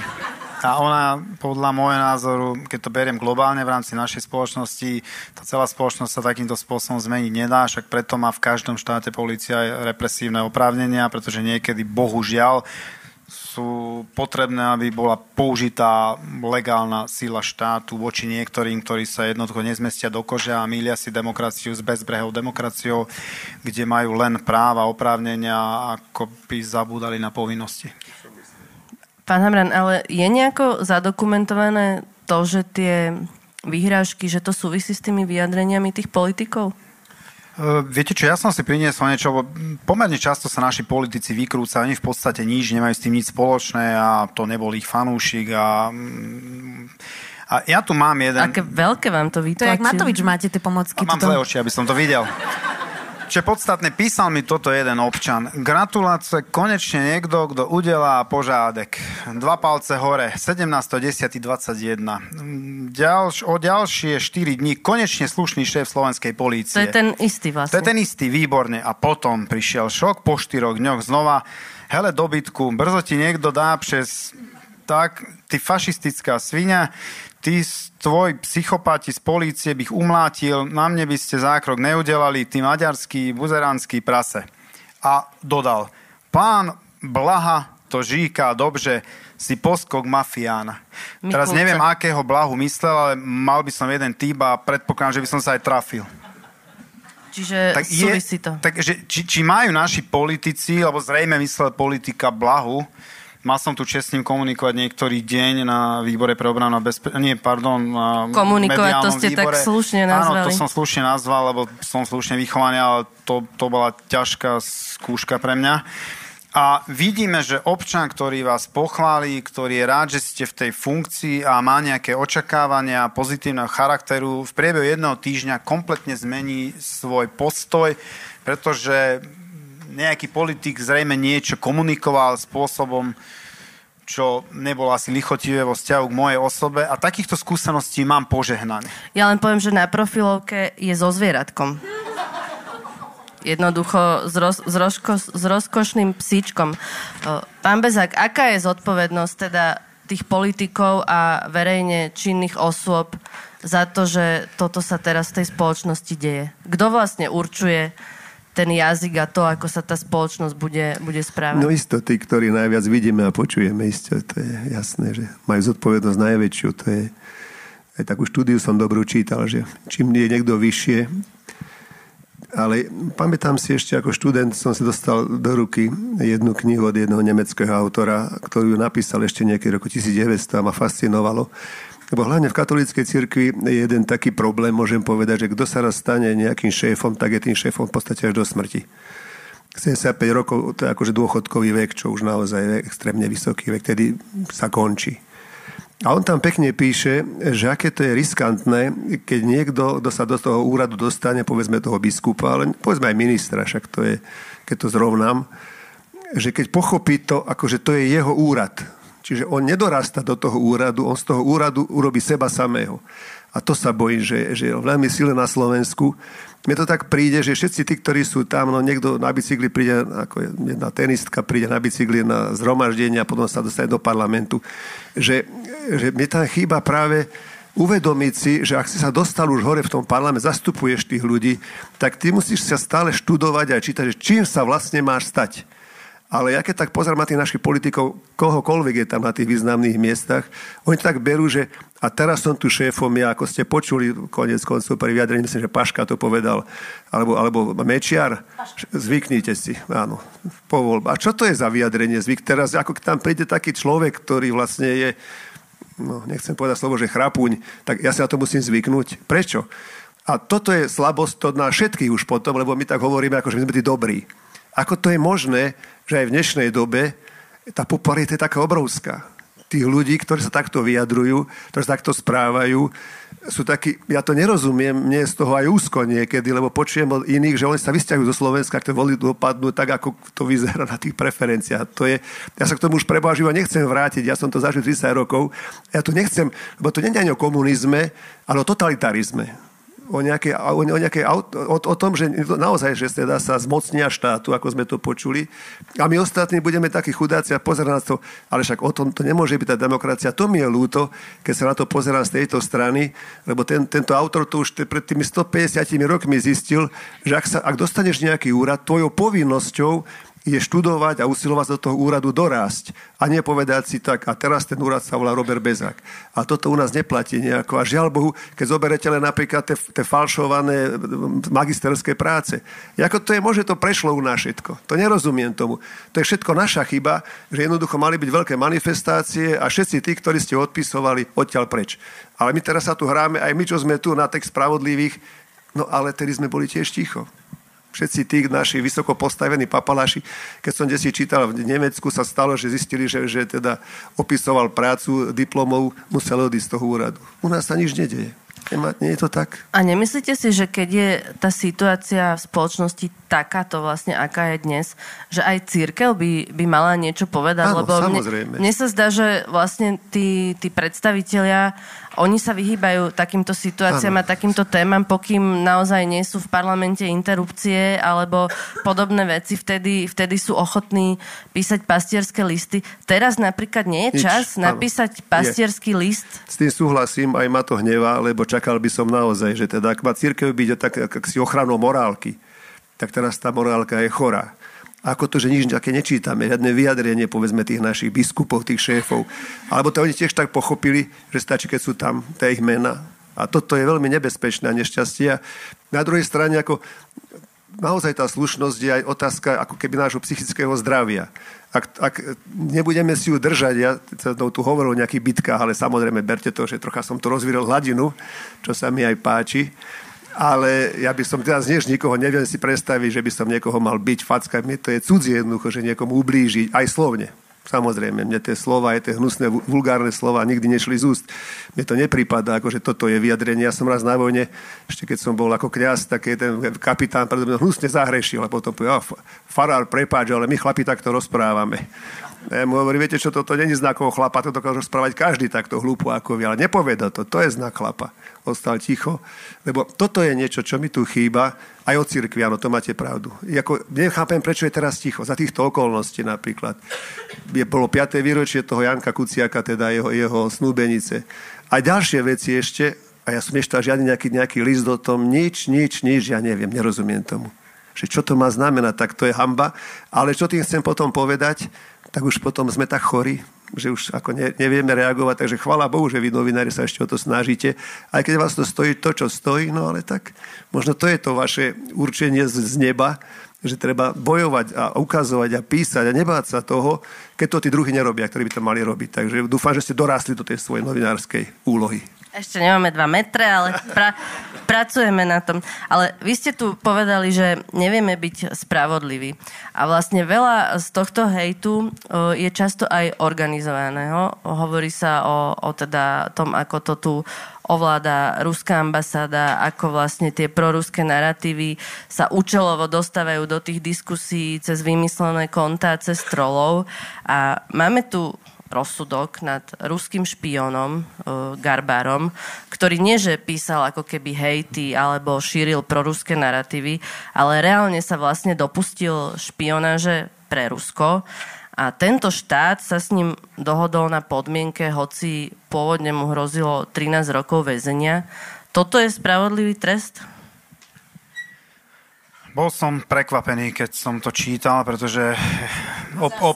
A ona, podľa môjho názoru, keď to beriem globálne v rámci našej spoločnosti, tá celá spoločnosť sa takýmto spôsobom zmeniť nedá, však preto má v každom štáte polícia aj represívne oprávnenia, pretože niekedy, bohužiaľ, sú potrebné, aby bola použitá legálna sila štátu voči niektorým, ktorí sa jednoducho nezmestia do kože a milia si demokraciu s bezbrehou demokraciou, kde majú len práva, oprávnenia, ako by zabúdali na povinnosti. Pán Hamran, ale je nejako zadokumentované to, že tie vyhrážky, že to súvisí s tými vyjadreniami tých politikov? Viete čo, ja som si priniesol niečo, lebo pomerne často sa naši politici vykrúcajú, oni v podstate nič, nemajú s tým nič spoločné a to nebol ich fanúšik a ja tu mám jeden... Aké veľké vám to vytlačil. To je jak Matovič, máte tie pomocky. A mám zlé oči, aby som to videl. Čiže podstatne písal mi toto jeden občan. Gratulácie, konečne niekto, kto udelá požádek. 2 palce hore, 17.10.21. O ďalšie 4 dní konečne slušný šéf slovenskej polície. To je ten istý vlastne. To je ten istý, výborne. A potom prišiel šok po 4 dňoch znova. Hele dobytku, brzo ti niekto dá přes... Tak, ty fašistická svinia, tvoj psychopati z polície bych umlátil, na mne by ste zákrok neudelali, ty maďarský, buzeránsky prase. A dodal, pán Blaha to říká dobře, si poskok mafiána. Teraz neviem, akého Blahu myslel, ale mal by som jeden týp a predpokladám, že by som sa aj trafil. Čiže tak súvisí to. Takže, či majú naši politici, alebo zrejme myslel politika Blahu. Mal som tu čest s ním komunikovať niektorý deň na výbore pre obranu a na komunikovať, to ste výbore. Tak slušne nazvali. Áno, to som slušne nazval, lebo som slušne vychovaný, ale to bola ťažká skúška pre mňa. A vidíme, že občan, ktorý vás pochválí, ktorý je rád, že ste v tej funkcii a má nejaké očakávania pozitívneho charakteru, v priebehu 1 týždňa kompletne zmení svoj postoj, pretože... nejaký politik zrejme niečo komunikoval spôsobom, čo nebolo asi lichotivé vo vzťahu k mojej osobe a takýchto skúseností mám požehnanie. Ja len poviem, že na profilovke je so zvieratkom. Jednoducho s rozkošným psíčkom. Pán Bezák, aká je zodpovednosť teda tých politikov a verejne činných osôb za to, že toto sa teraz v tej spoločnosti deje? Kto vlastne určuje ten jazyk a to, ako sa tá spoločnosť bude správať? No isto, tí, ktorí najviac vidíme a počujeme, isto, to je jasné, že majú zodpovednosť najväčšiu. To je, aj takú štúdiu som dobrú čítal, že čím je niekto vyššie, ale pamätám si ešte, ako študent som si dostal do ruky jednu knihu od jedného nemeckého autora, ktorú napísal ešte niekedy roku 1900 a ma fascinovalo. Lebo hlavne v katolíckej cirkvi je jeden taký problém, môžem povedať, že kto sa raz stane nejakým šéfom, tak je tým šéfom v podstate až do smrti. 75 rokov, to je akože dôchodkový vek, čo už naozaj je extrémne vysoký vek, tedy sa končí. A on tam pekne píše, že aké to je riskantné, keď niekto, kto sa do toho úradu dostane, povedzme toho biskupa, ale povedzme aj ministra, však to je, keď to zrovnám, že keď pochopí to, akože to je jeho úrad. Čiže on nedorasta do toho úradu, on z toho úradu urobí seba samého. A to sa bojím, že veľmi silné na Slovensku. Mne to tak príde, že všetci tí, ktorí sú tam, no niekto na bicykli príde, ako jedna tenistka príde na bicykli na zhromaždenie a potom sa dostane do parlamentu. Že mne tam chýba práve uvedomiť si, že ak si sa dostal už hore v tom parlamente, zastupuješ tých ľudí, tak ty musíš sa stále študovať a čítať, že čím sa vlastne máš stať. Ale ja keď tak pozerám na tých našich politikov, kohokoľvek je tam na tých významných miestach, oni tak berú, že a teraz som tu šéfom, ja ako ste počuli koniec koncov pri vyjadrení, myslím, že Paška to povedal, alebo Mečiar, zvyknite si, áno, po voľbe. A čo to je za vyjadrenie zvyk? Teraz ako tam príde taký človek, ktorý vlastne je, no nechcem povedať slovo, že chrapuň, tak ja sa na to musím zvyknúť. Prečo? A toto je slabosť to na všetkých už potom, lebo my tak hovoríme, ako že my sme tí dobrí. Ako to je možné, že aj v dnešnej dobe tá popularita je taká obrovská. Tých ľudí, ktorí sa takto vyjadrujú, ktorí sa takto správajú, sú takí, ja to nerozumiem, mne je z toho aj úzko niekedy, lebo počujem od iných, že oni sa vysťahujú zo Slovenska, ktoré voli dopadnú tak, ako to vyzerá na tých preferenciách. To je, ja sa k tomu už prebožívam, nechcem vrátiť, ja som to zažil 30 rokov, ja to nechcem, lebo to nie je ani o komunizme, ale o totalitarizme. o tom, že naozaj, že teda sa zmocnia štátu, ako sme to počuli. A my ostatní budeme takí chudáci a pozerať na to, ale však o tom to nemôže byť tá demokracia. To mi je ľúto, keď sa na to pozerám z tejto strany, lebo tento autor to už pred tými 150 rokmi zistil, že ak dostaneš nejaký úrad, tvojou povinnosťou je študovať a usilovať do toho úradu dorásť a nepovedať si tak, a teraz ten úrad sa volá Robert Bezák. A toto u nás neplatí nejako. A žiaľ Bohu, keď zoberete len napríklad tie falšované magisterské práce. Jako to je, možno to prešlo u nás všetko. To nerozumiem tomu. To je všetko naša chyba, že jednoducho mali byť veľké manifestácie a všetci tí, ktorí ste odpisovali, odtiaľ preč. Ale my teraz sa tu hráme, aj my, čo sme tu na tých spravodlivých, no ale tedy sme boli tiež ticho. Všetci tí naši vysoko postavení papaláši, keď som desi čítal, v Nemecku sa stalo, že zistili, že teda opisoval prácu diplomov, musel odísť z toho úradu. U nás sa nič nedeje. Nie je to tak. A nemyslíte si, že keď je tá situácia v spoločnosti takáto vlastne, aká je dnes, že aj cirkev by mala niečo povedať? Áno, lebo samozrejme. Mne sa zdá, že vlastne tí predstavitelia, oni sa vyhýbajú takýmto situáciám a takýmto témam, pokým naozaj nie sú v parlamente interrupcie alebo podobné veci, vtedy sú ochotní písať pastierské listy. Teraz napríklad nie je čas napísať pastierský list? S tým súhlasím, aj ma to hnevá, lebo čakal by som naozaj, že teda ak má cirkev byť tak si ochranou morálky, tak teraz tá morálka je chorá. Ako to, že nič také nečítame, žiadne vyjadrenie, povedzme, tých našich biskupov, tých šéfov. Alebo to oni tiež tak pochopili, že stačí, keď sú tam tie ich mená. A toto je veľmi nebezpečné a nešťastie. Na druhej strane, ako naozaj tá slušnosť je aj otázka ako keby nášho psychického zdravia. Ak nebudeme si ju držať, ja tu hovoril o nejakých bitkách, ale samozrejme, berte to, že trocha som tu rozvíril hladinu, čo sa mi aj páči, ale ja by som teraz než nikoho, neviem si predstaviť, že by som niekoho mal byť fackať, mne to je cudzie jednoducho, že niekomu ublížiť, aj slovne. Samozrejme, mne tie slova, aj tie hnusné, vulgárne slova nikdy nešli z úst. Mne to nepripadá, akože toto je vyjadrenie. Ja som raz na vojne, ešte keď som bol ako kňaz, tak ten kapitán predo mňa hnusne zahrešil a potom povedal, farár, prepáč, ale my chlapi takto rozprávame. Ja mu hovorím, viete čo, toto není znak chlapa, to dokáže rozprávať každý takto hlúpo ako vy, ale nepoveda to je znak chlapa. Ostal ticho, lebo toto je niečo, čo mi tu chýba, aj od cirkvi, áno, to máte pravdu. Nechápem, prečo je teraz ticho, za týchto okolností napríklad. Bolo 5. výročie toho Janka Kuciaka, teda jeho snúbenice. A ďalšie veci ešte, a ja som ešte žiadny nejaký list o tom, nič, ja neviem, nerozumiem tomu. Že čo to má znamenať, tak to je hanba, ale čo tým chcem potom povedať, tak už potom sme tak chorí, že už ako nevieme reagovať, takže chvála Bohu, že vy novinári sa ešte o to snažíte. Aj keď vás to stojí to, čo stojí, no ale tak možno to je to vaše určenie z neba, že treba bojovať a ukazovať a písať a nebáť sa toho, keď to tí druhí nerobia, ktorí by to mali robiť. Takže dúfam, že ste dorastli do tej svojej novinárskej úlohy. Ešte nemáme 2 metre, ale pracujeme na tom. Ale vy ste tu povedali, že nevieme byť spravodliví. A vlastne veľa z tohto hejtu je často aj organizovaného. Hovorí sa o teda tom, ako to tu ovláda ruská ambasáda, ako vlastne tie proruské naratívy sa účelovo dostávajú do tých diskusí cez vymyslené kontá, cez trolov. A máme tu rozsudok nad ruským špionom Garbárom, ktorý nieže písal ako keby hejty alebo šíril proruské naratívy, ale reálne sa vlastne dopustil špionáže pre Rusko a tento štát sa s ním dohodol na podmienke, hoci pôvodne mu hrozilo 13 rokov väzenia. Toto je spravodlivý trest? Bol som prekvapený, keď som to čítal, pretože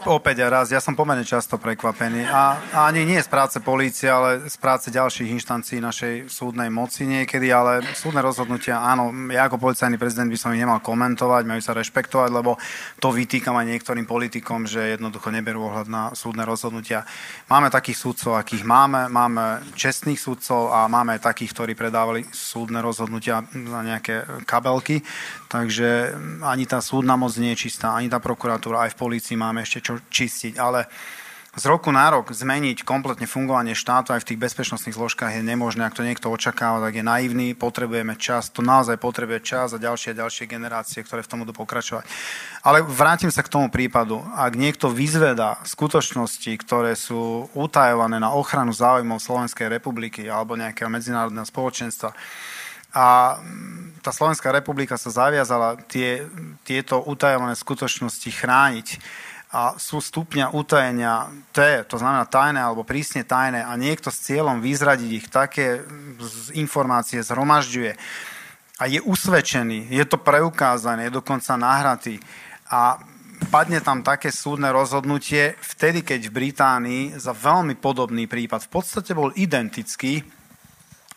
opäť raz, ja som pomerne často prekvapený. A ani nie z práce polície, ale z práce ďalších inštancií našej súdnej moci niekedy, ale súdne rozhodnutia, áno, ja ako policajný prezident by som ich nemal komentovať, majú sa rešpektovať, lebo to vytýkam aj niektorým politikom, že jednoducho neberú ohľad na súdne rozhodnutia. Máme takých súdcov, akých máme čestných súdcov a máme takých, ktorí predávali súdne rozhodnutia za nejaké kabelky, takže ani tá súdna moc nie je čistá, ani tá prokuratúra, aj v polícii máme ešte čo čistiť, ale z roku na rok zmeniť kompletne fungovanie štátu aj v tých bezpečnostných zložkách je nemožné. Ak to niekto očakáva, tak je naivný, potrebujeme čas, to naozaj potrebuje čas a ďalšie generácie, ktoré v tom budú pokračovať. Ale vrátim sa k tomu prípadu. Ak niekto vyzvedá skutočnosti, ktoré sú utajované na ochranu záujmov Slovenskej republiky alebo nejakého medzinárodného spoločenstva, A tá Slovenská republika sa zaviazala tieto utajované skutočnosti chrániť. A sú stupňa utajenia T, to znamená tajné alebo prísne tajné, a niekto s cieľom vyzradiť ich také informácie zhromažďuje. A je usvedčený, je to preukázané, je dokonca nahratý. A padne tam také súdne rozhodnutie, vtedy, keď v Británii za veľmi podobný prípad, v podstate bol identický,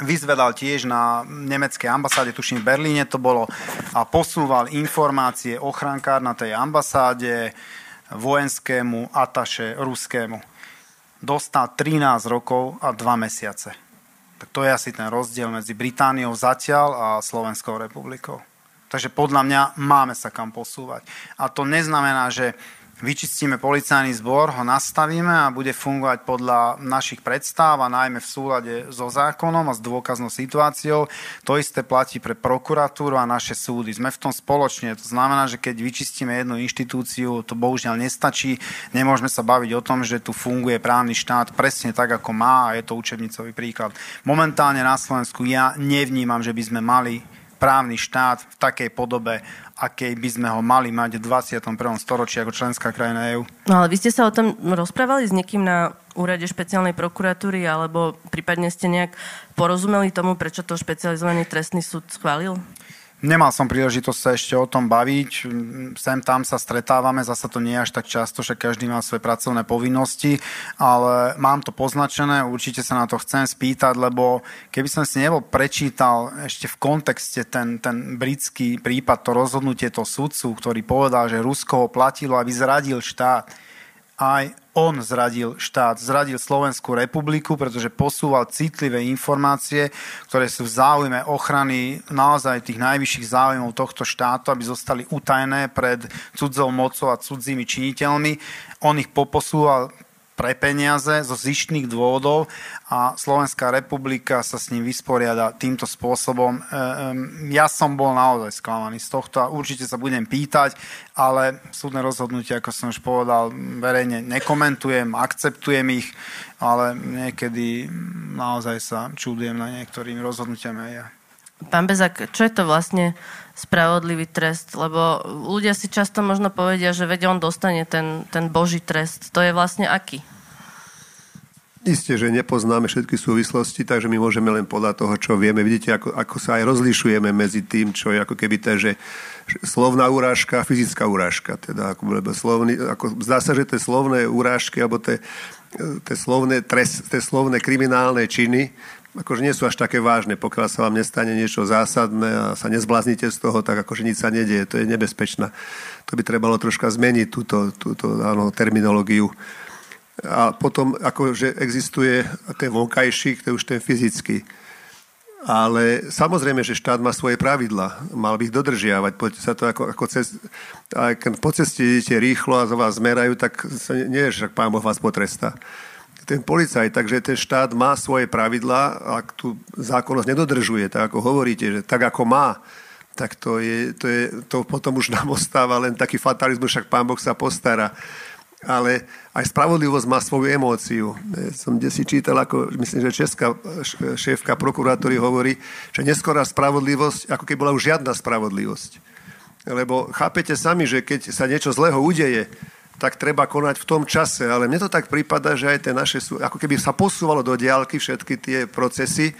vyzvedal tiež na nemeckej ambasáde, tuším v Berlíne to bolo, a posúval informácie ochrankár na tej ambasáde vojenskému ataše ruskému. Dostal 13 rokov a 2 mesiace. Tak to je asi ten rozdiel medzi Britániou zatiaľ a Slovenskou republikou. Takže podľa mňa máme sa kam posúvať. A to neznamená, že vyčistíme policajný zbor, ho nastavíme a bude fungovať podľa našich predstáv a najmä v súlade so zákonom a s dôkaznou situáciou. To isté platí pre prokuratúru a naše súdy. Sme v tom spoločne. To znamená, že keď vyčistíme jednu inštitúciu, to bohužiaľ nestačí. Nemôžeme sa baviť o tom, že tu funguje právny štát presne tak, ako má, a je to učebnicový príklad. Momentálne na Slovensku ja nevnímam, že by sme mali právny štát v takej podobe, akej by sme ho mali mať v 21. storočí ako členská krajina EÚ. No ale vy ste sa o tom rozprávali s niekým na úrade špeciálnej prokuratúry, alebo prípadne ste nejak porozumeli tomu, prečo to špecializovaný trestný súd schválil? Nemal som príležitosť sa ešte o tom baviť. Sem tam sa stretávame, zasa to nie až tak často, že každý má svoje pracovné povinnosti, ale mám to poznačené, určite sa na to chcem spýtať, lebo keby som si nebol prečítal ešte v kontexte ten britský prípad, to rozhodnutie toho sudcu, ktorý povedal, že Rusko ho platilo, aby zradil štát. Aj on zradil štát, zradil Slovenskú republiku, pretože posúval citlivé informácie, ktoré sú v záujme ochrany naozaj tých najvyšších záujmov tohto štátu, aby zostali utajené pred cudzou mocou a cudzými činiteľmi. On ich poposúval pre peniaze zo zištných dôvodov a Slovenská republika sa s ním vysporiada týmto spôsobom. Ja som bol naozaj sklamaný z tohto a určite sa budem pýtať, ale súdne rozhodnutie, ako som už povedal, verejne nekomentujem, akceptujem ich, ale niekedy naozaj sa čudujem na niektorým rozhodnutiam aj ja. Pán Bezák, čo je to vlastne spravodlivý trest? Lebo ľudia si často možno povedia, že veď on dostane ten boží trest. To je vlastne aký? Isté, že nepoznáme všetky súvislosti, takže my môžeme len podľa toho, čo vieme. Vidíte, ako sa aj rozlišujeme medzi tým, čo je ako keby že slovná urážka a fyzická urážka. Teda, zdá sa, že tie slovné urážky alebo tie slovné kriminálne činy akože nie sú až také vážne, pokiaľ sa vám nestane niečo zásadné a sa nezbláznite z toho, tak akože nič sa nedieje. To je nebezpečná. To by trebalo troška zmeniť túto terminológiu. A potom akože existuje ten vonkajší, to je už ten fyzický. Ale samozrejme, že štát má svoje pravidlá. Mal by ich dodržiavať. Poďte sa to po ceste idete rýchlo a za vás zmerajú, tak nie je, že Pán Boh vás potrestá. Ten policajt, takže ten štát má svoje pravidlá, ak tú zákonnosť nedodržuje, tak ako hovoríte, že tak ako má, tak to potom už nám ostáva len taký fatalizmus, však Pán Boh sa postará. Ale aj spravodlivosť má svoju emóciu. Som si čítal, myslím, že česká šéfka prokuratúry hovorí, že neskorá spravodlivosť, ako keby bola už žiadna spravodlivosť. Lebo chápete sami, že keď sa niečo zlého udeje, tak treba konať v tom čase. Ale mne to tak prípada, že aj tie naše sú, ako keby sa posúvalo do diaľky všetky tie procesy,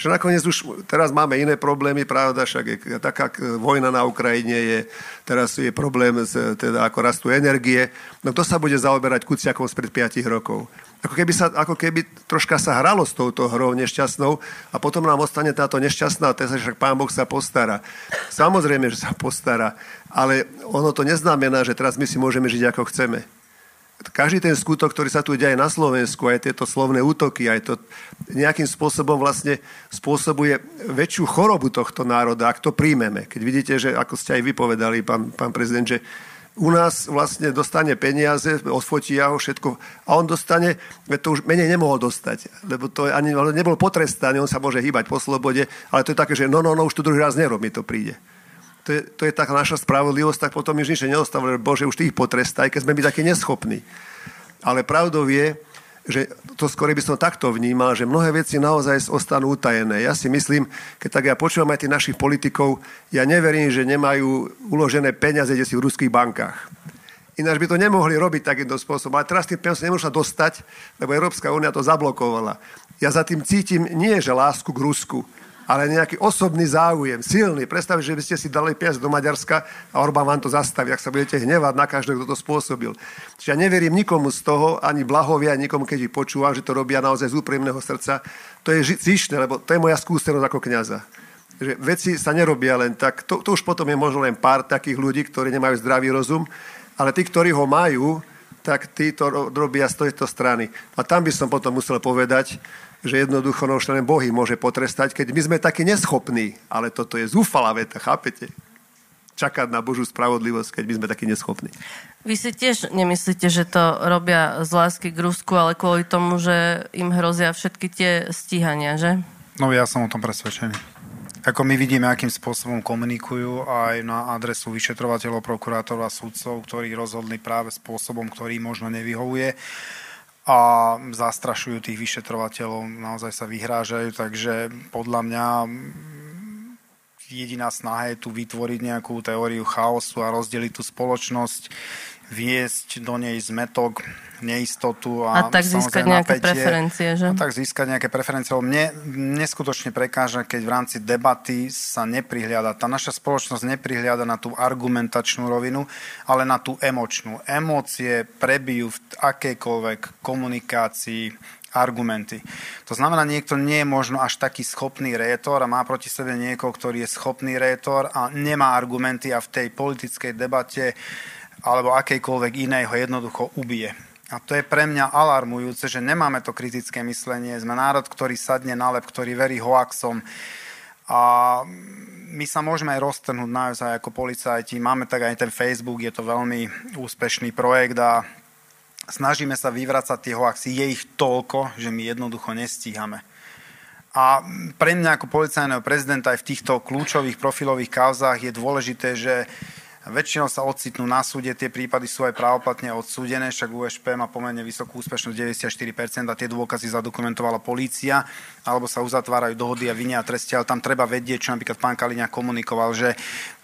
že nakoniec už teraz máme iné problémy, pravda, však je taká vojna na Ukrajine, teraz je problém, ako rastú energie. No kto sa bude zaoberať Kuciakom spred 5 rokov? Ako keby troška sa hralo s touto hrou nešťastnou a potom nám ostane táto nešťastná téza, že Pán Boh sa postará. Samozrejme, že sa postará, ale ono to neznamená, že teraz my si môžeme žiť ako chceme. Každý ten skutok, ktorý sa tu deje na Slovensku, aj tieto slovné útoky, aj to nejakým spôsobom vlastne spôsobuje väčšiu chorobu tohto národa, ak to príjmeme. Keď vidíte, že ako ste aj vypovedali, pán prezident, že u nás vlastne dostane peniaze, odfotia ho všetko a on dostane, to už menej nemohol dostať, lebo to ani nebol potrestaný, on sa môže hýbať po slobode, ale to je také, že no, už to druhý raz nerob, mi to príde. To je taká naša spravodlivosť, tak potom nič neostáva, lebo Bože, už ty ich potresta, aj keď sme byť takí neschopní. Ale pravdou je, že to skôr by som takto vnímal, že mnohé veci naozaj ostanú utajené. Ja si myslím, keď tak ja počúvam aj tých našich politikov, ja neverím, že nemajú uložené peniaze, kde si v ruských bankách. Ináč by to nemohli robiť takýmto spôsobom. Ale teraz tým peniazom sa nemôžu dostať, lebo Európska únia to zablokovala. Ja za tým cítim nie, že lásku k Rusku, ale nejaký osobný záujem, silný. Predstavte, že by ste si dali peniaze do Maďarska a Orbán vám to zastaví, ak sa budete hnevať na každého, kto to spôsobil. Čiže ja neverím nikomu z toho, ani Blahovi, ani nikomu, keď ich počúvam, že to robia naozaj z úprimného srdca. To je zištné, lebo to je moja skúsenosť ako kňaza. Že veci sa nerobia len tak. To už potom je možno len pár takých ľudí, ktorí nemajú zdravý rozum, ale tí, ktorí ho majú, tak tí to robia z tejto strany. A tam by som potom musel povedať, že jednoducho no už len Bohy môže potrestať, keď my sme takí neschopní. Ale toto je zúfalá veta, chápete? Čakať na Božú spravodlivosť, keď my sme takí neschopní. Vy si tiež nemyslíte, že to robia z lásky k Rusku, ale kvôli tomu, že im hrozia všetky tie stíhania, že? No ja som o tom presvedčený. Ako my vidíme, akým spôsobom komunikujú aj na adresu vyšetrovateľov, prokurátorov a sudcov, ktorí rozhodli práve spôsobom, ktorý možno nevyhovuje. A zastrašujú tých vyšetrovateľov, naozaj sa vyhrážajú, takže podľa mňa jediná snaha je tu vytvoriť nejakú teóriu chaosu a rozdeliť tú spoločnosť, viesť do nej zmetok, neistotu a tak získať nejaké preferencie, že? A tak získať nejaké preferencie. Mne neskutočne prekáža, keď v rámci debaty sa neprihliada. Tá naša spoločnosť neprihliada na tú argumentačnú rovinu, ale na tú emočnú. Emócie prebijú v akejkoľvek komunikácii argumenty. To znamená, niekto nie je možno až taký schopný rétor a má proti sebe niekoho, ktorý je schopný rétor a nemá argumenty a v tej politickej debate alebo akejkoľvek iného jednoducho ubije. A to je pre mňa alarmujúce, že nemáme to kritické myslenie. Sme národ, ktorý sadne na lep, ktorý verí hoaxom. A my sa môžeme aj roztrhnúť naozaj ako policajti. Máme tak aj ten Facebook, je to veľmi úspešný projekt a snažíme sa vyvracať tie hoaxy. Je ich toľko, že my jednoducho nestíhame. A pre mňa ako policajného prezidenta aj v týchto kľúčových profilových kauzách je dôležité, že väčšinou sa ocitnú na súde, tie prípady sú aj právoplatne odsúdené, však USP má pomerne vysokú úspešnosť 94% a tie dôkazy zadokumentovala polícia, alebo sa uzatvárajú dohody a vinia a trestia, ale tam treba vedieť, čo napríklad pán Kaliňák komunikoval, že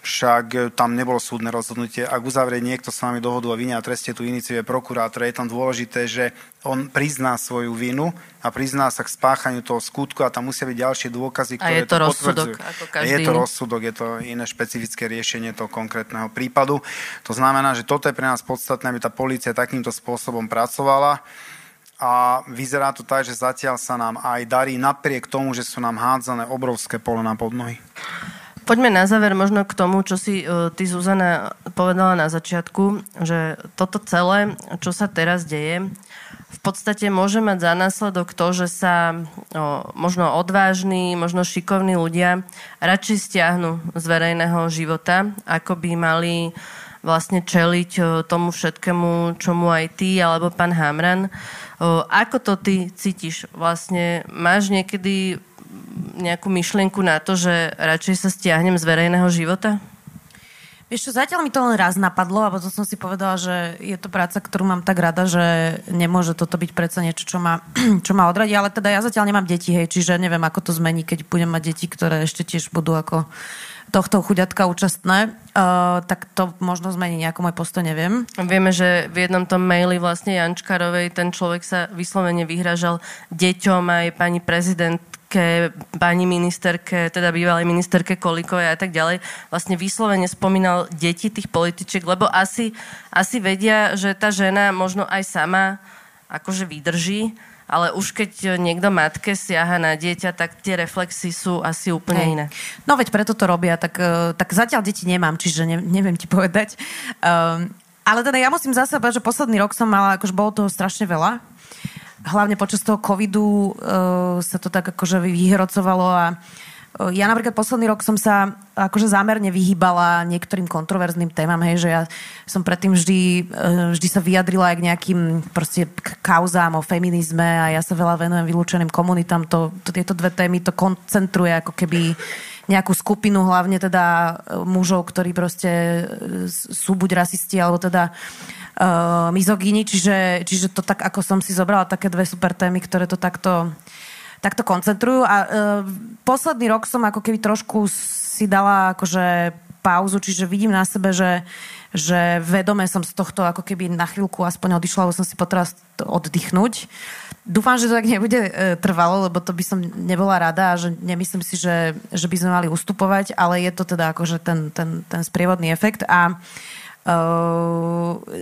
však tam nebolo súdne rozhodnutie. Ak uzavrie niekto s vami dohodu a vinia a trestie, tu iniciuje prokurátor, je tam dôležité, že on prizná svoju vinu a prizná sa k spáchaniu toho skutku a tam musia byť ďalšie dôkazy, ktoré to potvrdzujú. Je to rozsudok, je to iné špecifické riešenie toho konkrétneho prípadu. To znamená, že toto je pre nás podstatné, aby tá polícia takýmto spôsobom pracovala a vyzerá to tak, že zatiaľ sa nám aj darí napriek tomu, že sú nám hádzané obrovské polena pod nohy. Poďme na záver možno k tomu, čo si ty, Zuzana, povedala na začiatku, že toto celé, čo sa teraz deje, v podstate môže mať za následok to, že sa možno odvážni, možno šikovní ľudia radšej stiahnu z verejného života, ako by mali vlastne čeliť tomu všetkému, čomu aj ty alebo pán Hamran. Ako to ty cítiš? Vlastne máš niekedy nejakú myšlienku na to, že radšej sa stiahnem z verejného života? Vieš čo, zatiaľ mi to len raz napadlo a potom som si povedala, že je to práca, ktorú mám tak rada, že nemôže toto byť predsa niečo, čo ma odradí, ale teda ja zatiaľ nemám deti, hej, čiže neviem, ako to zmení, keď budem mať deti, ktoré ešte tiež budú ako tohto chuďatka účastné, tak to možno zmení nejako môj postoj, neviem. Vieme, že v jednom tom maili vlastne Jančkárovej ten človek sa vyslovene vyhražal deťom aj pani prezidentke, pani ministerke, teda bývalej ministerke Kolikovej a tak ďalej. Vlastne vyslovene spomínal deti tých političiek, lebo asi vedia, že tá žena možno aj sama akože vydrží, ale už keď niekto matke siaha na dieťa, tak tie reflexy sú asi úplne iné. No veď preto to robia, tak zatiaľ deti nemám, čiže neviem ti povedať. Ale teda ja musím zase povedať, že posledný rok som mala, akože bolo toho strašne veľa. Hlavne počas toho covidu sa to tak akože vyhrocovalo a ja napríklad posledný rok som sa akože zámerne vyhýbala niektorým kontroverzným témam, hej, že ja som predtým vždy sa vyjadrila aj k nejakým proste kauzám o feminizme a ja sa veľa venujem vylúčeným komunitám, tieto dve témy to koncentruje ako keby nejakú skupinu, hlavne teda mužov, ktorí proste sú buď rasisti, alebo teda mizogíni, čiže to tak, ako som si zobrala, také dve super témy, ktoré to takto koncentrujú. A posledný rok som ako keby trošku si dala akože pauzu, čiže vidím na sebe, že vedome som z tohto ako keby na chvíľku aspoň odišla, lebo som si potrebovala oddychnúť. Dúfam, že to tak nebude trvalo, lebo to by som nebola rada a že nemyslím si, že by sme mali ustupovať, ale je to teda akože ten sprievodný efekt a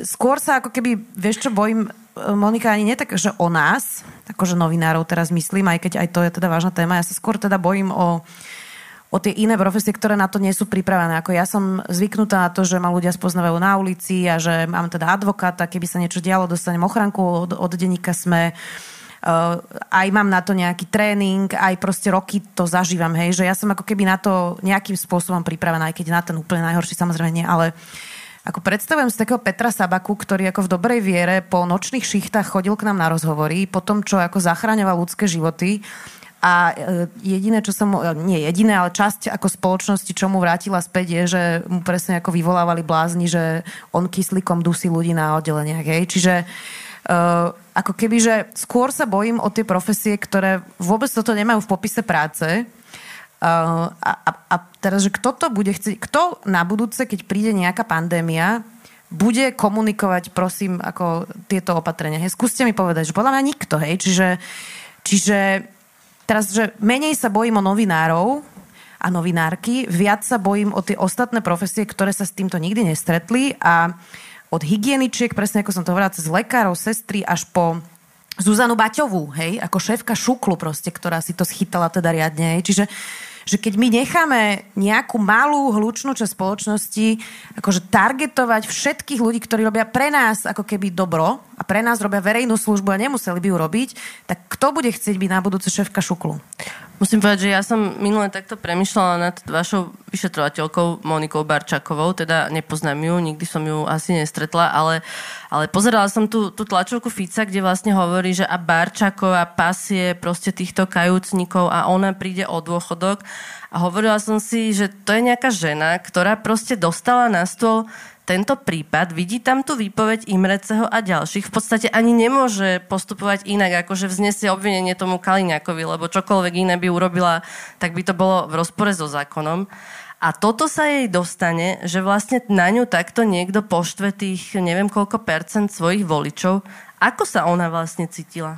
skôr sa ako keby, vieš čo, bojím, Monika, ani nie tak, že o nás, akože novinárov teraz myslím, aj keď aj to je teda vážna téma, ja sa skôr teda bojím o tie iné profesie, ktoré na to nie sú pripravené. Ako ja som zvyknutá na to, že ma ľudia spoznávajú na ulici a že mám teda advokáta, keby sa niečo dialo, dostanem ochranku od denníka SME. Aj mám na to nejaký tréning, aj proste roky to zažívam, hej, že ja som ako keby na to nejakým spôsobom pripravená, aj keď na ten úplne najhorší samozrejme nie, ale ako predstavujem si takého Petra Sabaku, ktorý ako v dobrej viere po nočných šichtách chodil k nám na rozhovory, po tom, čo ako zachraňoval ľudské životy a jediné, čo sa mu, nie jediné, ale časť ako spoločnosti, čo mu vrátila späť je, že mu presne ako vyvolávali blázni, že on kyslíkom dusí ľudí na oddeleniach, hej, čiže ako keby, že skôr sa bojím o tie profesie, ktoré vôbec toto nemajú v popise práce. A teraz, že kto to bude chcieť, kto na budúce, keď príde nejaká pandémia, bude komunikovať, prosím, ako tieto opatrenia. Hej, skúste mi povedať, že podľa mňa nikto, hej. Čiže teraz, že menej sa bojím o novinárov a novinárky, viac sa bojím o tie ostatné profesie, ktoré sa s týmto nikdy nestretli a od hygieničiek, presne ako som to hovorila, cez lekárov, sestry, až po Zuzanu Baťovú, hej, ako šéfka Šuklu proste, ktorá si to schytala teda riadne, hej. Čiže že keď my necháme nejakú malú hlučnú časť spoločnosti akože targetovať všetkých ľudí, ktorí robia pre nás ako keby dobro a pre nás robia verejnú službu a nemuseli by ju robiť, tak kto bude chcieť byť na budúce šéfka Šuklu? Musím povedať, že ja som minule takto premýšľala nad vašou vyšetrovateľkou Monikou Barčakovou, teda nepoznám ju, nikdy som ju asi nestretla, ale pozerala som tú tlačovku Fica, kde vlastne hovorí, že a Barčaková pasie proste týchto kajúcnikov a ona príde o dôchodok a hovorila som si, že to je nejaká žena, ktorá proste dostala na stôl tento prípad, vidí tam tú výpoveď Imreceho a ďalších, v podstate ani nemôže postupovať inak, akože vznesie obvinenie tomu Kaliňákovi, lebo čokoľvek iné by urobila, tak by to bolo v rozpore so zákonom. A toto sa jej dostane, že vlastne na ňu takto niekto poštve tých neviem koľko percent svojich voličov. Ako sa ona vlastne cítila?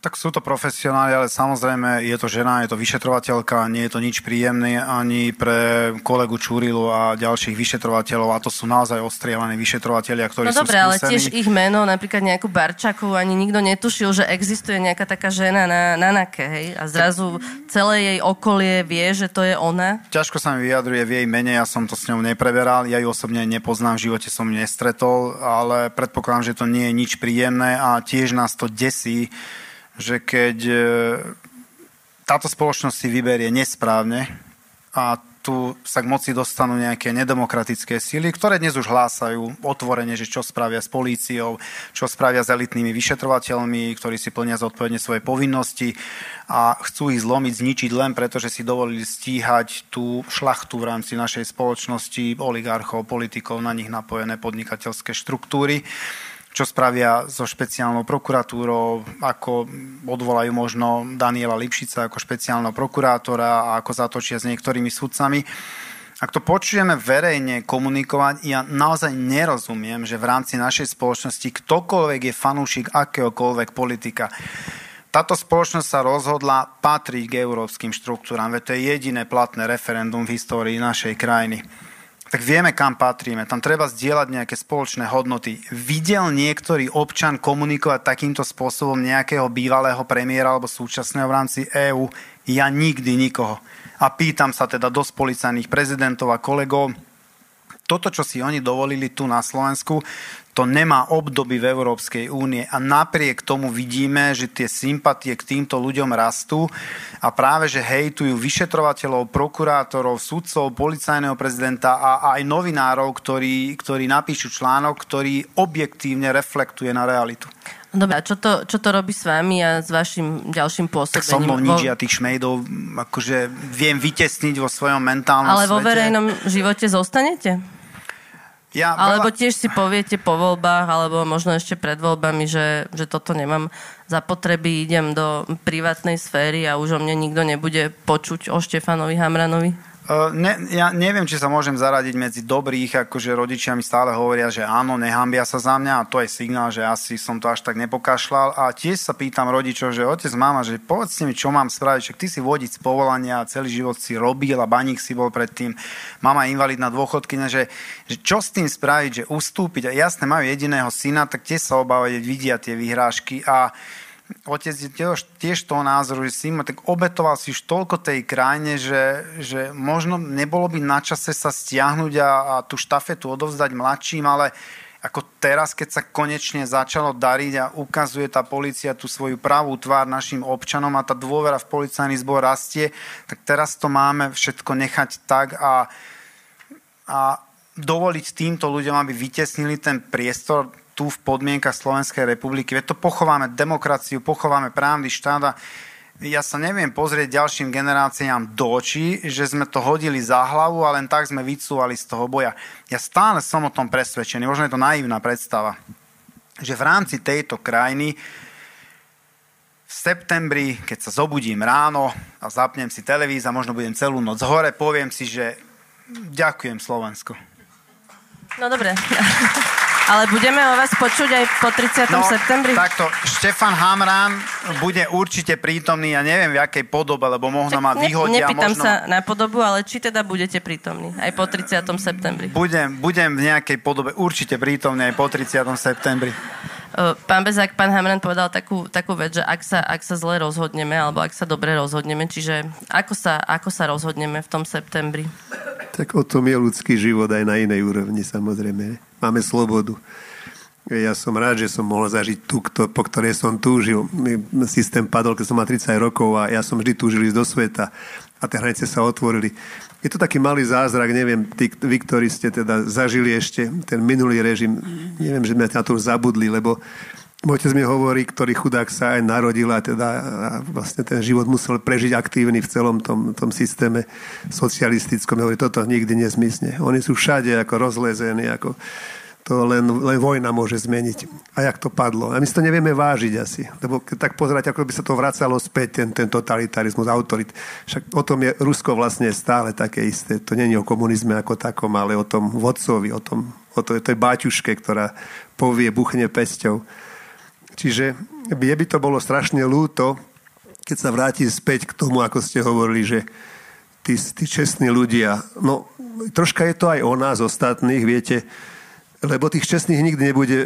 Tak sú to profesionáli, ale samozrejme je to žena, je to vyšetrovateľka, nie je to nič príjemné ani pre kolegu Čurilu a ďalších vyšetrovateľov a to sú naozaj ostrieľaní vyšetrovatelia, ktorí sú skúsení. No dobré, ale tiež ich meno, napríklad nejakú Barčakovú, ani nikto netušil, že existuje nejaká taká žena na NAKE, hej? A zrazu celé jej okolie vie, že to je ona. Ťažko sa mi vyjadruje v jej mene, ja som to s ňou nepreberal, ja ju osobne nepoznám, v živote som ju nestretol, ale predpokladám, že to nie je nič príjemné a tiež nás to desí, že keď táto spoločnosť si vyberie nesprávne a tu sa k moci dostanú nejaké nedemokratické síly, ktoré dnes už hlásajú otvorene, že čo spravia s políciou, čo spravia s elitnými vyšetrovateľmi, ktorí si plnia zodpovedne svoje povinnosti a chcú ich zlomiť, zničiť len preto, že si dovolili stíhať tú šlachtu v rámci našej spoločnosti, oligarchov, politikov, na nich napojené podnikateľské štruktúry. Čo spravia so špeciálnou prokuratúrou, ako odvolajú možno Daniela Lipšica ako špeciálneho prokurátora a ako zatočia s niektorými sudcami. Ak to počujeme verejne komunikovať, ja naozaj nerozumiem, že v rámci našej spoločnosti ktokoľvek je fanúšik akéhokoľvek politika. Táto spoločnosť sa rozhodla patriť k európskym štruktúram, veď to je jediné platné referendum v histórii našej krajiny. Tak vieme, kam patríme. Tam treba zdieľať nejaké spoločné hodnoty. Videl niektorý občan komunikovať takýmto spôsobom nejakého bývalého premiéra alebo súčasného v rámci EÚ? Ja nikdy nikoho. A pýtam sa teda dosť policajných prezidentov a kolegov, toto, čo si oni dovolili tu na Slovensku, To nemá obdoby v Európskej únie a napriek tomu vidíme, že tie sympatie k týmto ľuďom rastú a práve, že hejtujú vyšetrovateľov, prokurátorov, sudcov, policajného prezidenta a aj novinárov, ktorí napíšu článok, ktorý objektívne reflektuje na realitu. Dobre, a čo to robí s vami a s vašim ďalším pôsobením? Tak som bol nič, ja tých šmejdov akože viem vytesniť vo svojom mentálnom svete. Ale vo verejnom živote zostanete? Alebo tiež si poviete po voľbách, alebo možno ešte pred voľbami, že toto nemám za potreby, idem do privátnej sféry a už o mne nikto nebude počuť o Štefanovi Hamranovi? Ja neviem, či sa môžem zaradiť medzi dobrých, akože rodičia mi stále hovoria, že áno, nehambia sa za mňa a to je signál, že asi som to až tak nepokašľal a tiež sa pýtam rodičov, že otec, mama, že povedzte mi, čo mám spraviť, však ty si vodič z povolania, celý život si robil a baník si bol predtým, mama je invalidná dôchodkyňa, že čo s tým spraviť, že ustúpiť a jasne majú jediného syna, tak tiež sa obávajú, vidia tie vyhrážky a otec je tiež toho názoru, že si ma tak obetoval si už toľko tej krajine, že možno nebolo by na čase sa stiahnuť a tú štafetu odovzdať mladším, ale ako teraz, keď sa konečne začalo dariť a ukazuje tá polícia tú svoju pravú tvár našim občanom a tá dôvera v policajný zbor rastie, tak teraz to máme všetko nechať tak a dovoliť týmto ľuďom, aby vytesnili ten priestor tu v podmienkach Slovenskej republiky. Veď to pochováme demokraciu, pochováme právny štát a ja sa neviem pozrieť ďalším generáciám do očí, že sme to hodili za hlavu a len tak sme vycúvali z toho boja. Ja stále som o tom presvedčený, možno je to naivná predstava, že v rámci tejto krajiny v septembri, keď sa zobudím ráno a zapnem si televízor, možno budem celú noc hore, poviem si, že ďakujem Slovensko. No dobre. Ale budeme o vás počuť aj po 30. septembri? Takto, Štefan Hamran bude určite prítomný, ja neviem v akej podobe, lebo možno ma vyhodia. Nepýtam možno sa na podobu, ale či teda budete prítomní aj po 30. septembri? Budem v nejakej podobe určite prítomný aj po 30. septembri. Pán Bezák, pán Hamran povedal takú vec, že ak sa zle rozhodneme, alebo ak sa dobre rozhodneme, čiže ako sa rozhodneme v tom septembri? Tak o tom je ľudský život aj na inej úrovni, samozrejme. Máme slobodu. Ja som rád, že som mohol zažiť tú, po ktorej som túžil. Systém padol, keď som mal 30 rokov a ja som vždy túžil ísť do sveta. A tie hranice sa otvorili. Je to taký malý zázrak, neviem, vy, ktorí ste teda zažili ešte ten minulý režim, neviem, že sme na to už zabudli, lebo môj otec mi hovorí, ktorý chudák sa aj narodil a teda a vlastne ten život musel prežiť aktívny v celom tom systéme socialistickom. Hovorí, toto nikdy nezmizne. Oni sú všade ako rozlezení, ako to len vojna môže zmeniť. A jak to padlo. A my si to nevieme vážiť asi. Lebo tak pozerať, ako by sa to vracalo späť, ten totalitarizmus, autorit. Však o tom je Rusko vlastne stále také isté. To nie je o komunizme ako takom, ale o tom vodcovi, o tej báťuške, ktorá povie, buchne pesťou. Čiže by to bolo strašne ľúto, keď sa vráti späť k tomu, ako ste hovorili, že tí čestní ľudia. No, troška je to aj o nás ostatných, viete, lebo tých čestných nikdy nebude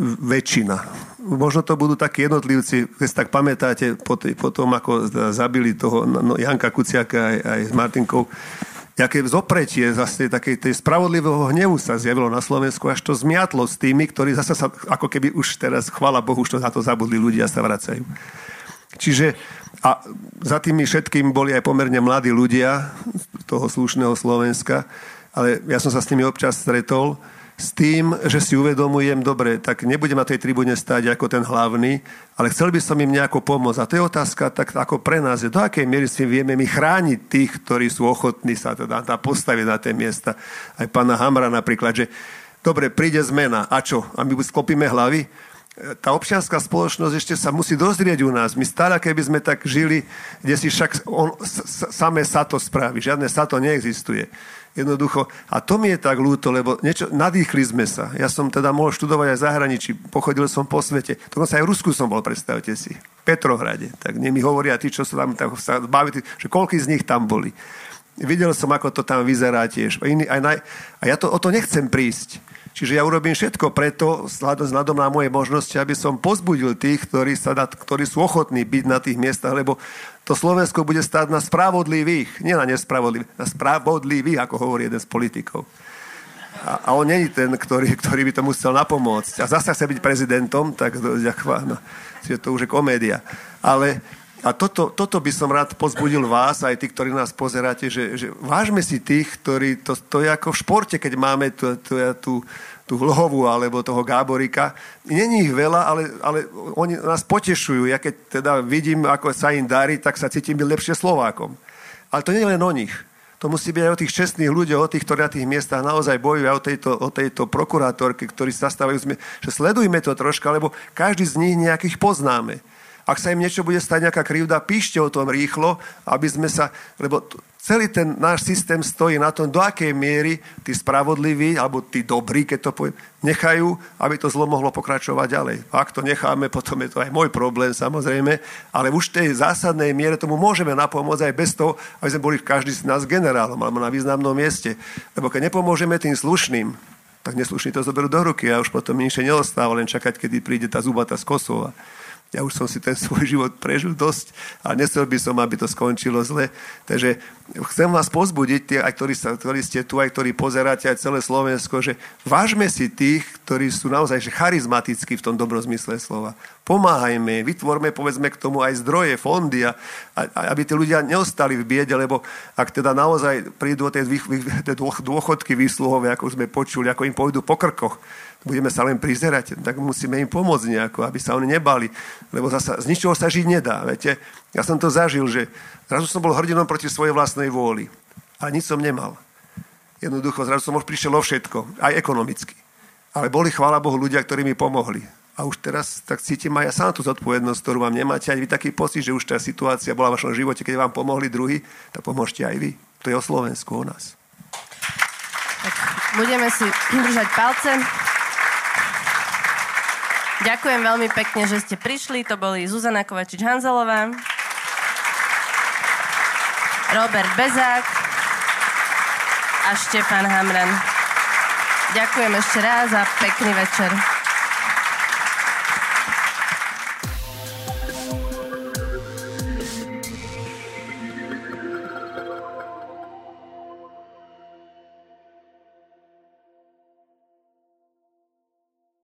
väčšina. Možno to budú takí jednotlivci, keď tak pamätáte, po tom, ako zabili toho Janka Kuciaka aj s Martinkou, aké zopretie zase takej tej spravodlivého hnevu sa zjavilo na Slovensku, až to zmiatlo s tými, ktorí zase sa, ako keby už teraz, chvála Bohu, už to na to zabudli ľudia sa vracajú. Čiže a za tými všetkým boli aj pomerne mladí ľudia toho slušného Slovenska, ale ja som sa s nimi občas stretol, s tým, že si uvedomujem, dobre, tak nebudem na tej tribúne stáť ako ten hlavný, ale chcel by som im nejako pomôcť. A to je otázka, tak ako pre nás je, do akej miery si vieme my chrániť tých, ktorí sú ochotní sa teda postaviť na tie miesta. Aj pána Hamra napríklad, že dobre, príde zmena, a čo? A my sklopíme hlavy? Tá občianská spoločnosť ešte sa musí dozrieť u nás. My stále, keby sme tak žili, kde si však samé sa to spraví. Žiadne sa to neexistuje. Jednoducho. A to mi je tak ľúto, lebo nadýchli sme sa. Ja som teda mohol študovať aj v zahraničí, pochodil som po svete. Dokonca aj v Rusku som bol, predstavte si. V Petrohrade. Tak mi hovoria tí, čo sa tam baví, že koľký z nich tam boli. Videl som, ako to tam vyzerá tiež. A ja o to nechcem prísť. Čiže ja urobím všetko preto, vzhľadom na moje možnosti, aby som pozbudil tých, ktorí sú ochotní byť na tých miestach, lebo to Slovensko bude stáť na spravodlivých, nie na nespravodlivých, na spravodlivých, ako hovorí jeden z politikov. A on není ten, ktorý by to musel napomôcť. A zase chce byť prezidentom, tak ďakujem. Čiže to už je komédia. Ale a toto by som rád pozbudil vás, aj tí, ktorí nás pozeráte, že vážme si tých, ktorí, to je ako v športe, keď máme tú Hlohovú alebo toho Gáborika. Není ich veľa, ale oni nás potešujú. Ja keď teda vidím, ako sa im darí, tak sa cítim byť lepšie Slovákom. Ale to nie je len o nich. To musí byť aj o tých čestných ľudí, o tých, ktorí na tých miestach naozaj bojujú, aj o tejto prokurátorke, ktorí sa stávajú, že sledujme to troška, lebo každý z nich nejakých poznáme. Ak sa im niečo bude stať, nejaká krivda, píšte o tom rýchlo, aby sme sa... Lebo celý ten náš systém stojí na tom, do akej miery tí spravodliví, alebo tí dobrí, keď to poviem, nechajú, aby to zlo mohlo pokračovať ďalej. Ak to necháme, potom je to aj môj problém, samozrejme, ale už v tej zásadnej miere tomu môžeme napomôcť aj bez toho, aby sme boli každý z nás generálom alebo na významnom mieste. Lebo keď nepomôžeme tým slušným, tak neslušní to zoberú do ruky a už potom nič neostáva, len čakať, kedy príde tá zubata z Kosova. Ja už som si ten svoj život prežil dosť a nechcel by som, aby to skončilo zle. Takže chcem vás pozbudiť, tie, aj ktorí ste tu, aj ktorí pozeráte, aj celé Slovensko, že vážme si tých, ktorí sú naozaj charizmatickí v tom dobrom zmysle slova. Pomáhajme, vytvorme, povedzme, k tomu aj zdroje, fondy, a aby tí ľudia neostali v biede, lebo ak teda naozaj prídu tie dôchodky výsluhové, ako sme počuli, ako im pôjdu po krkoch, budeme sa len prizerať, tak musíme im pomôcť nejako, aby sa oni nebali, lebo zasa z ničoho sa žiť nedá, viete. Ja som to zažil, že zrazu som bol hrdinom proti svojej vlastnej vôli, ale nič som nemal. Jednoducho, zrazu som už prišiel o všetko, aj ekonomicky. Ale boli, chvála Bohu, ľudia, ktorí mi pomohli. A už teraz tak cítim aj ja sám tú zodpovednosť, ktorú vám nemáte, ani vy taký pocit, že už tá situácia bola v vašom živote, keď vám pomohli druhý, tak pomôžte aj vy. To je o Slovensku, o nás. Tak budeme si držať palce. Ďakujem veľmi pekne, že ste prišli. To boli Zuzana Kovačič-Hanzelová, Robert Bezák a Štefan Hamran. Ďakujem ešte raz a pekný večer.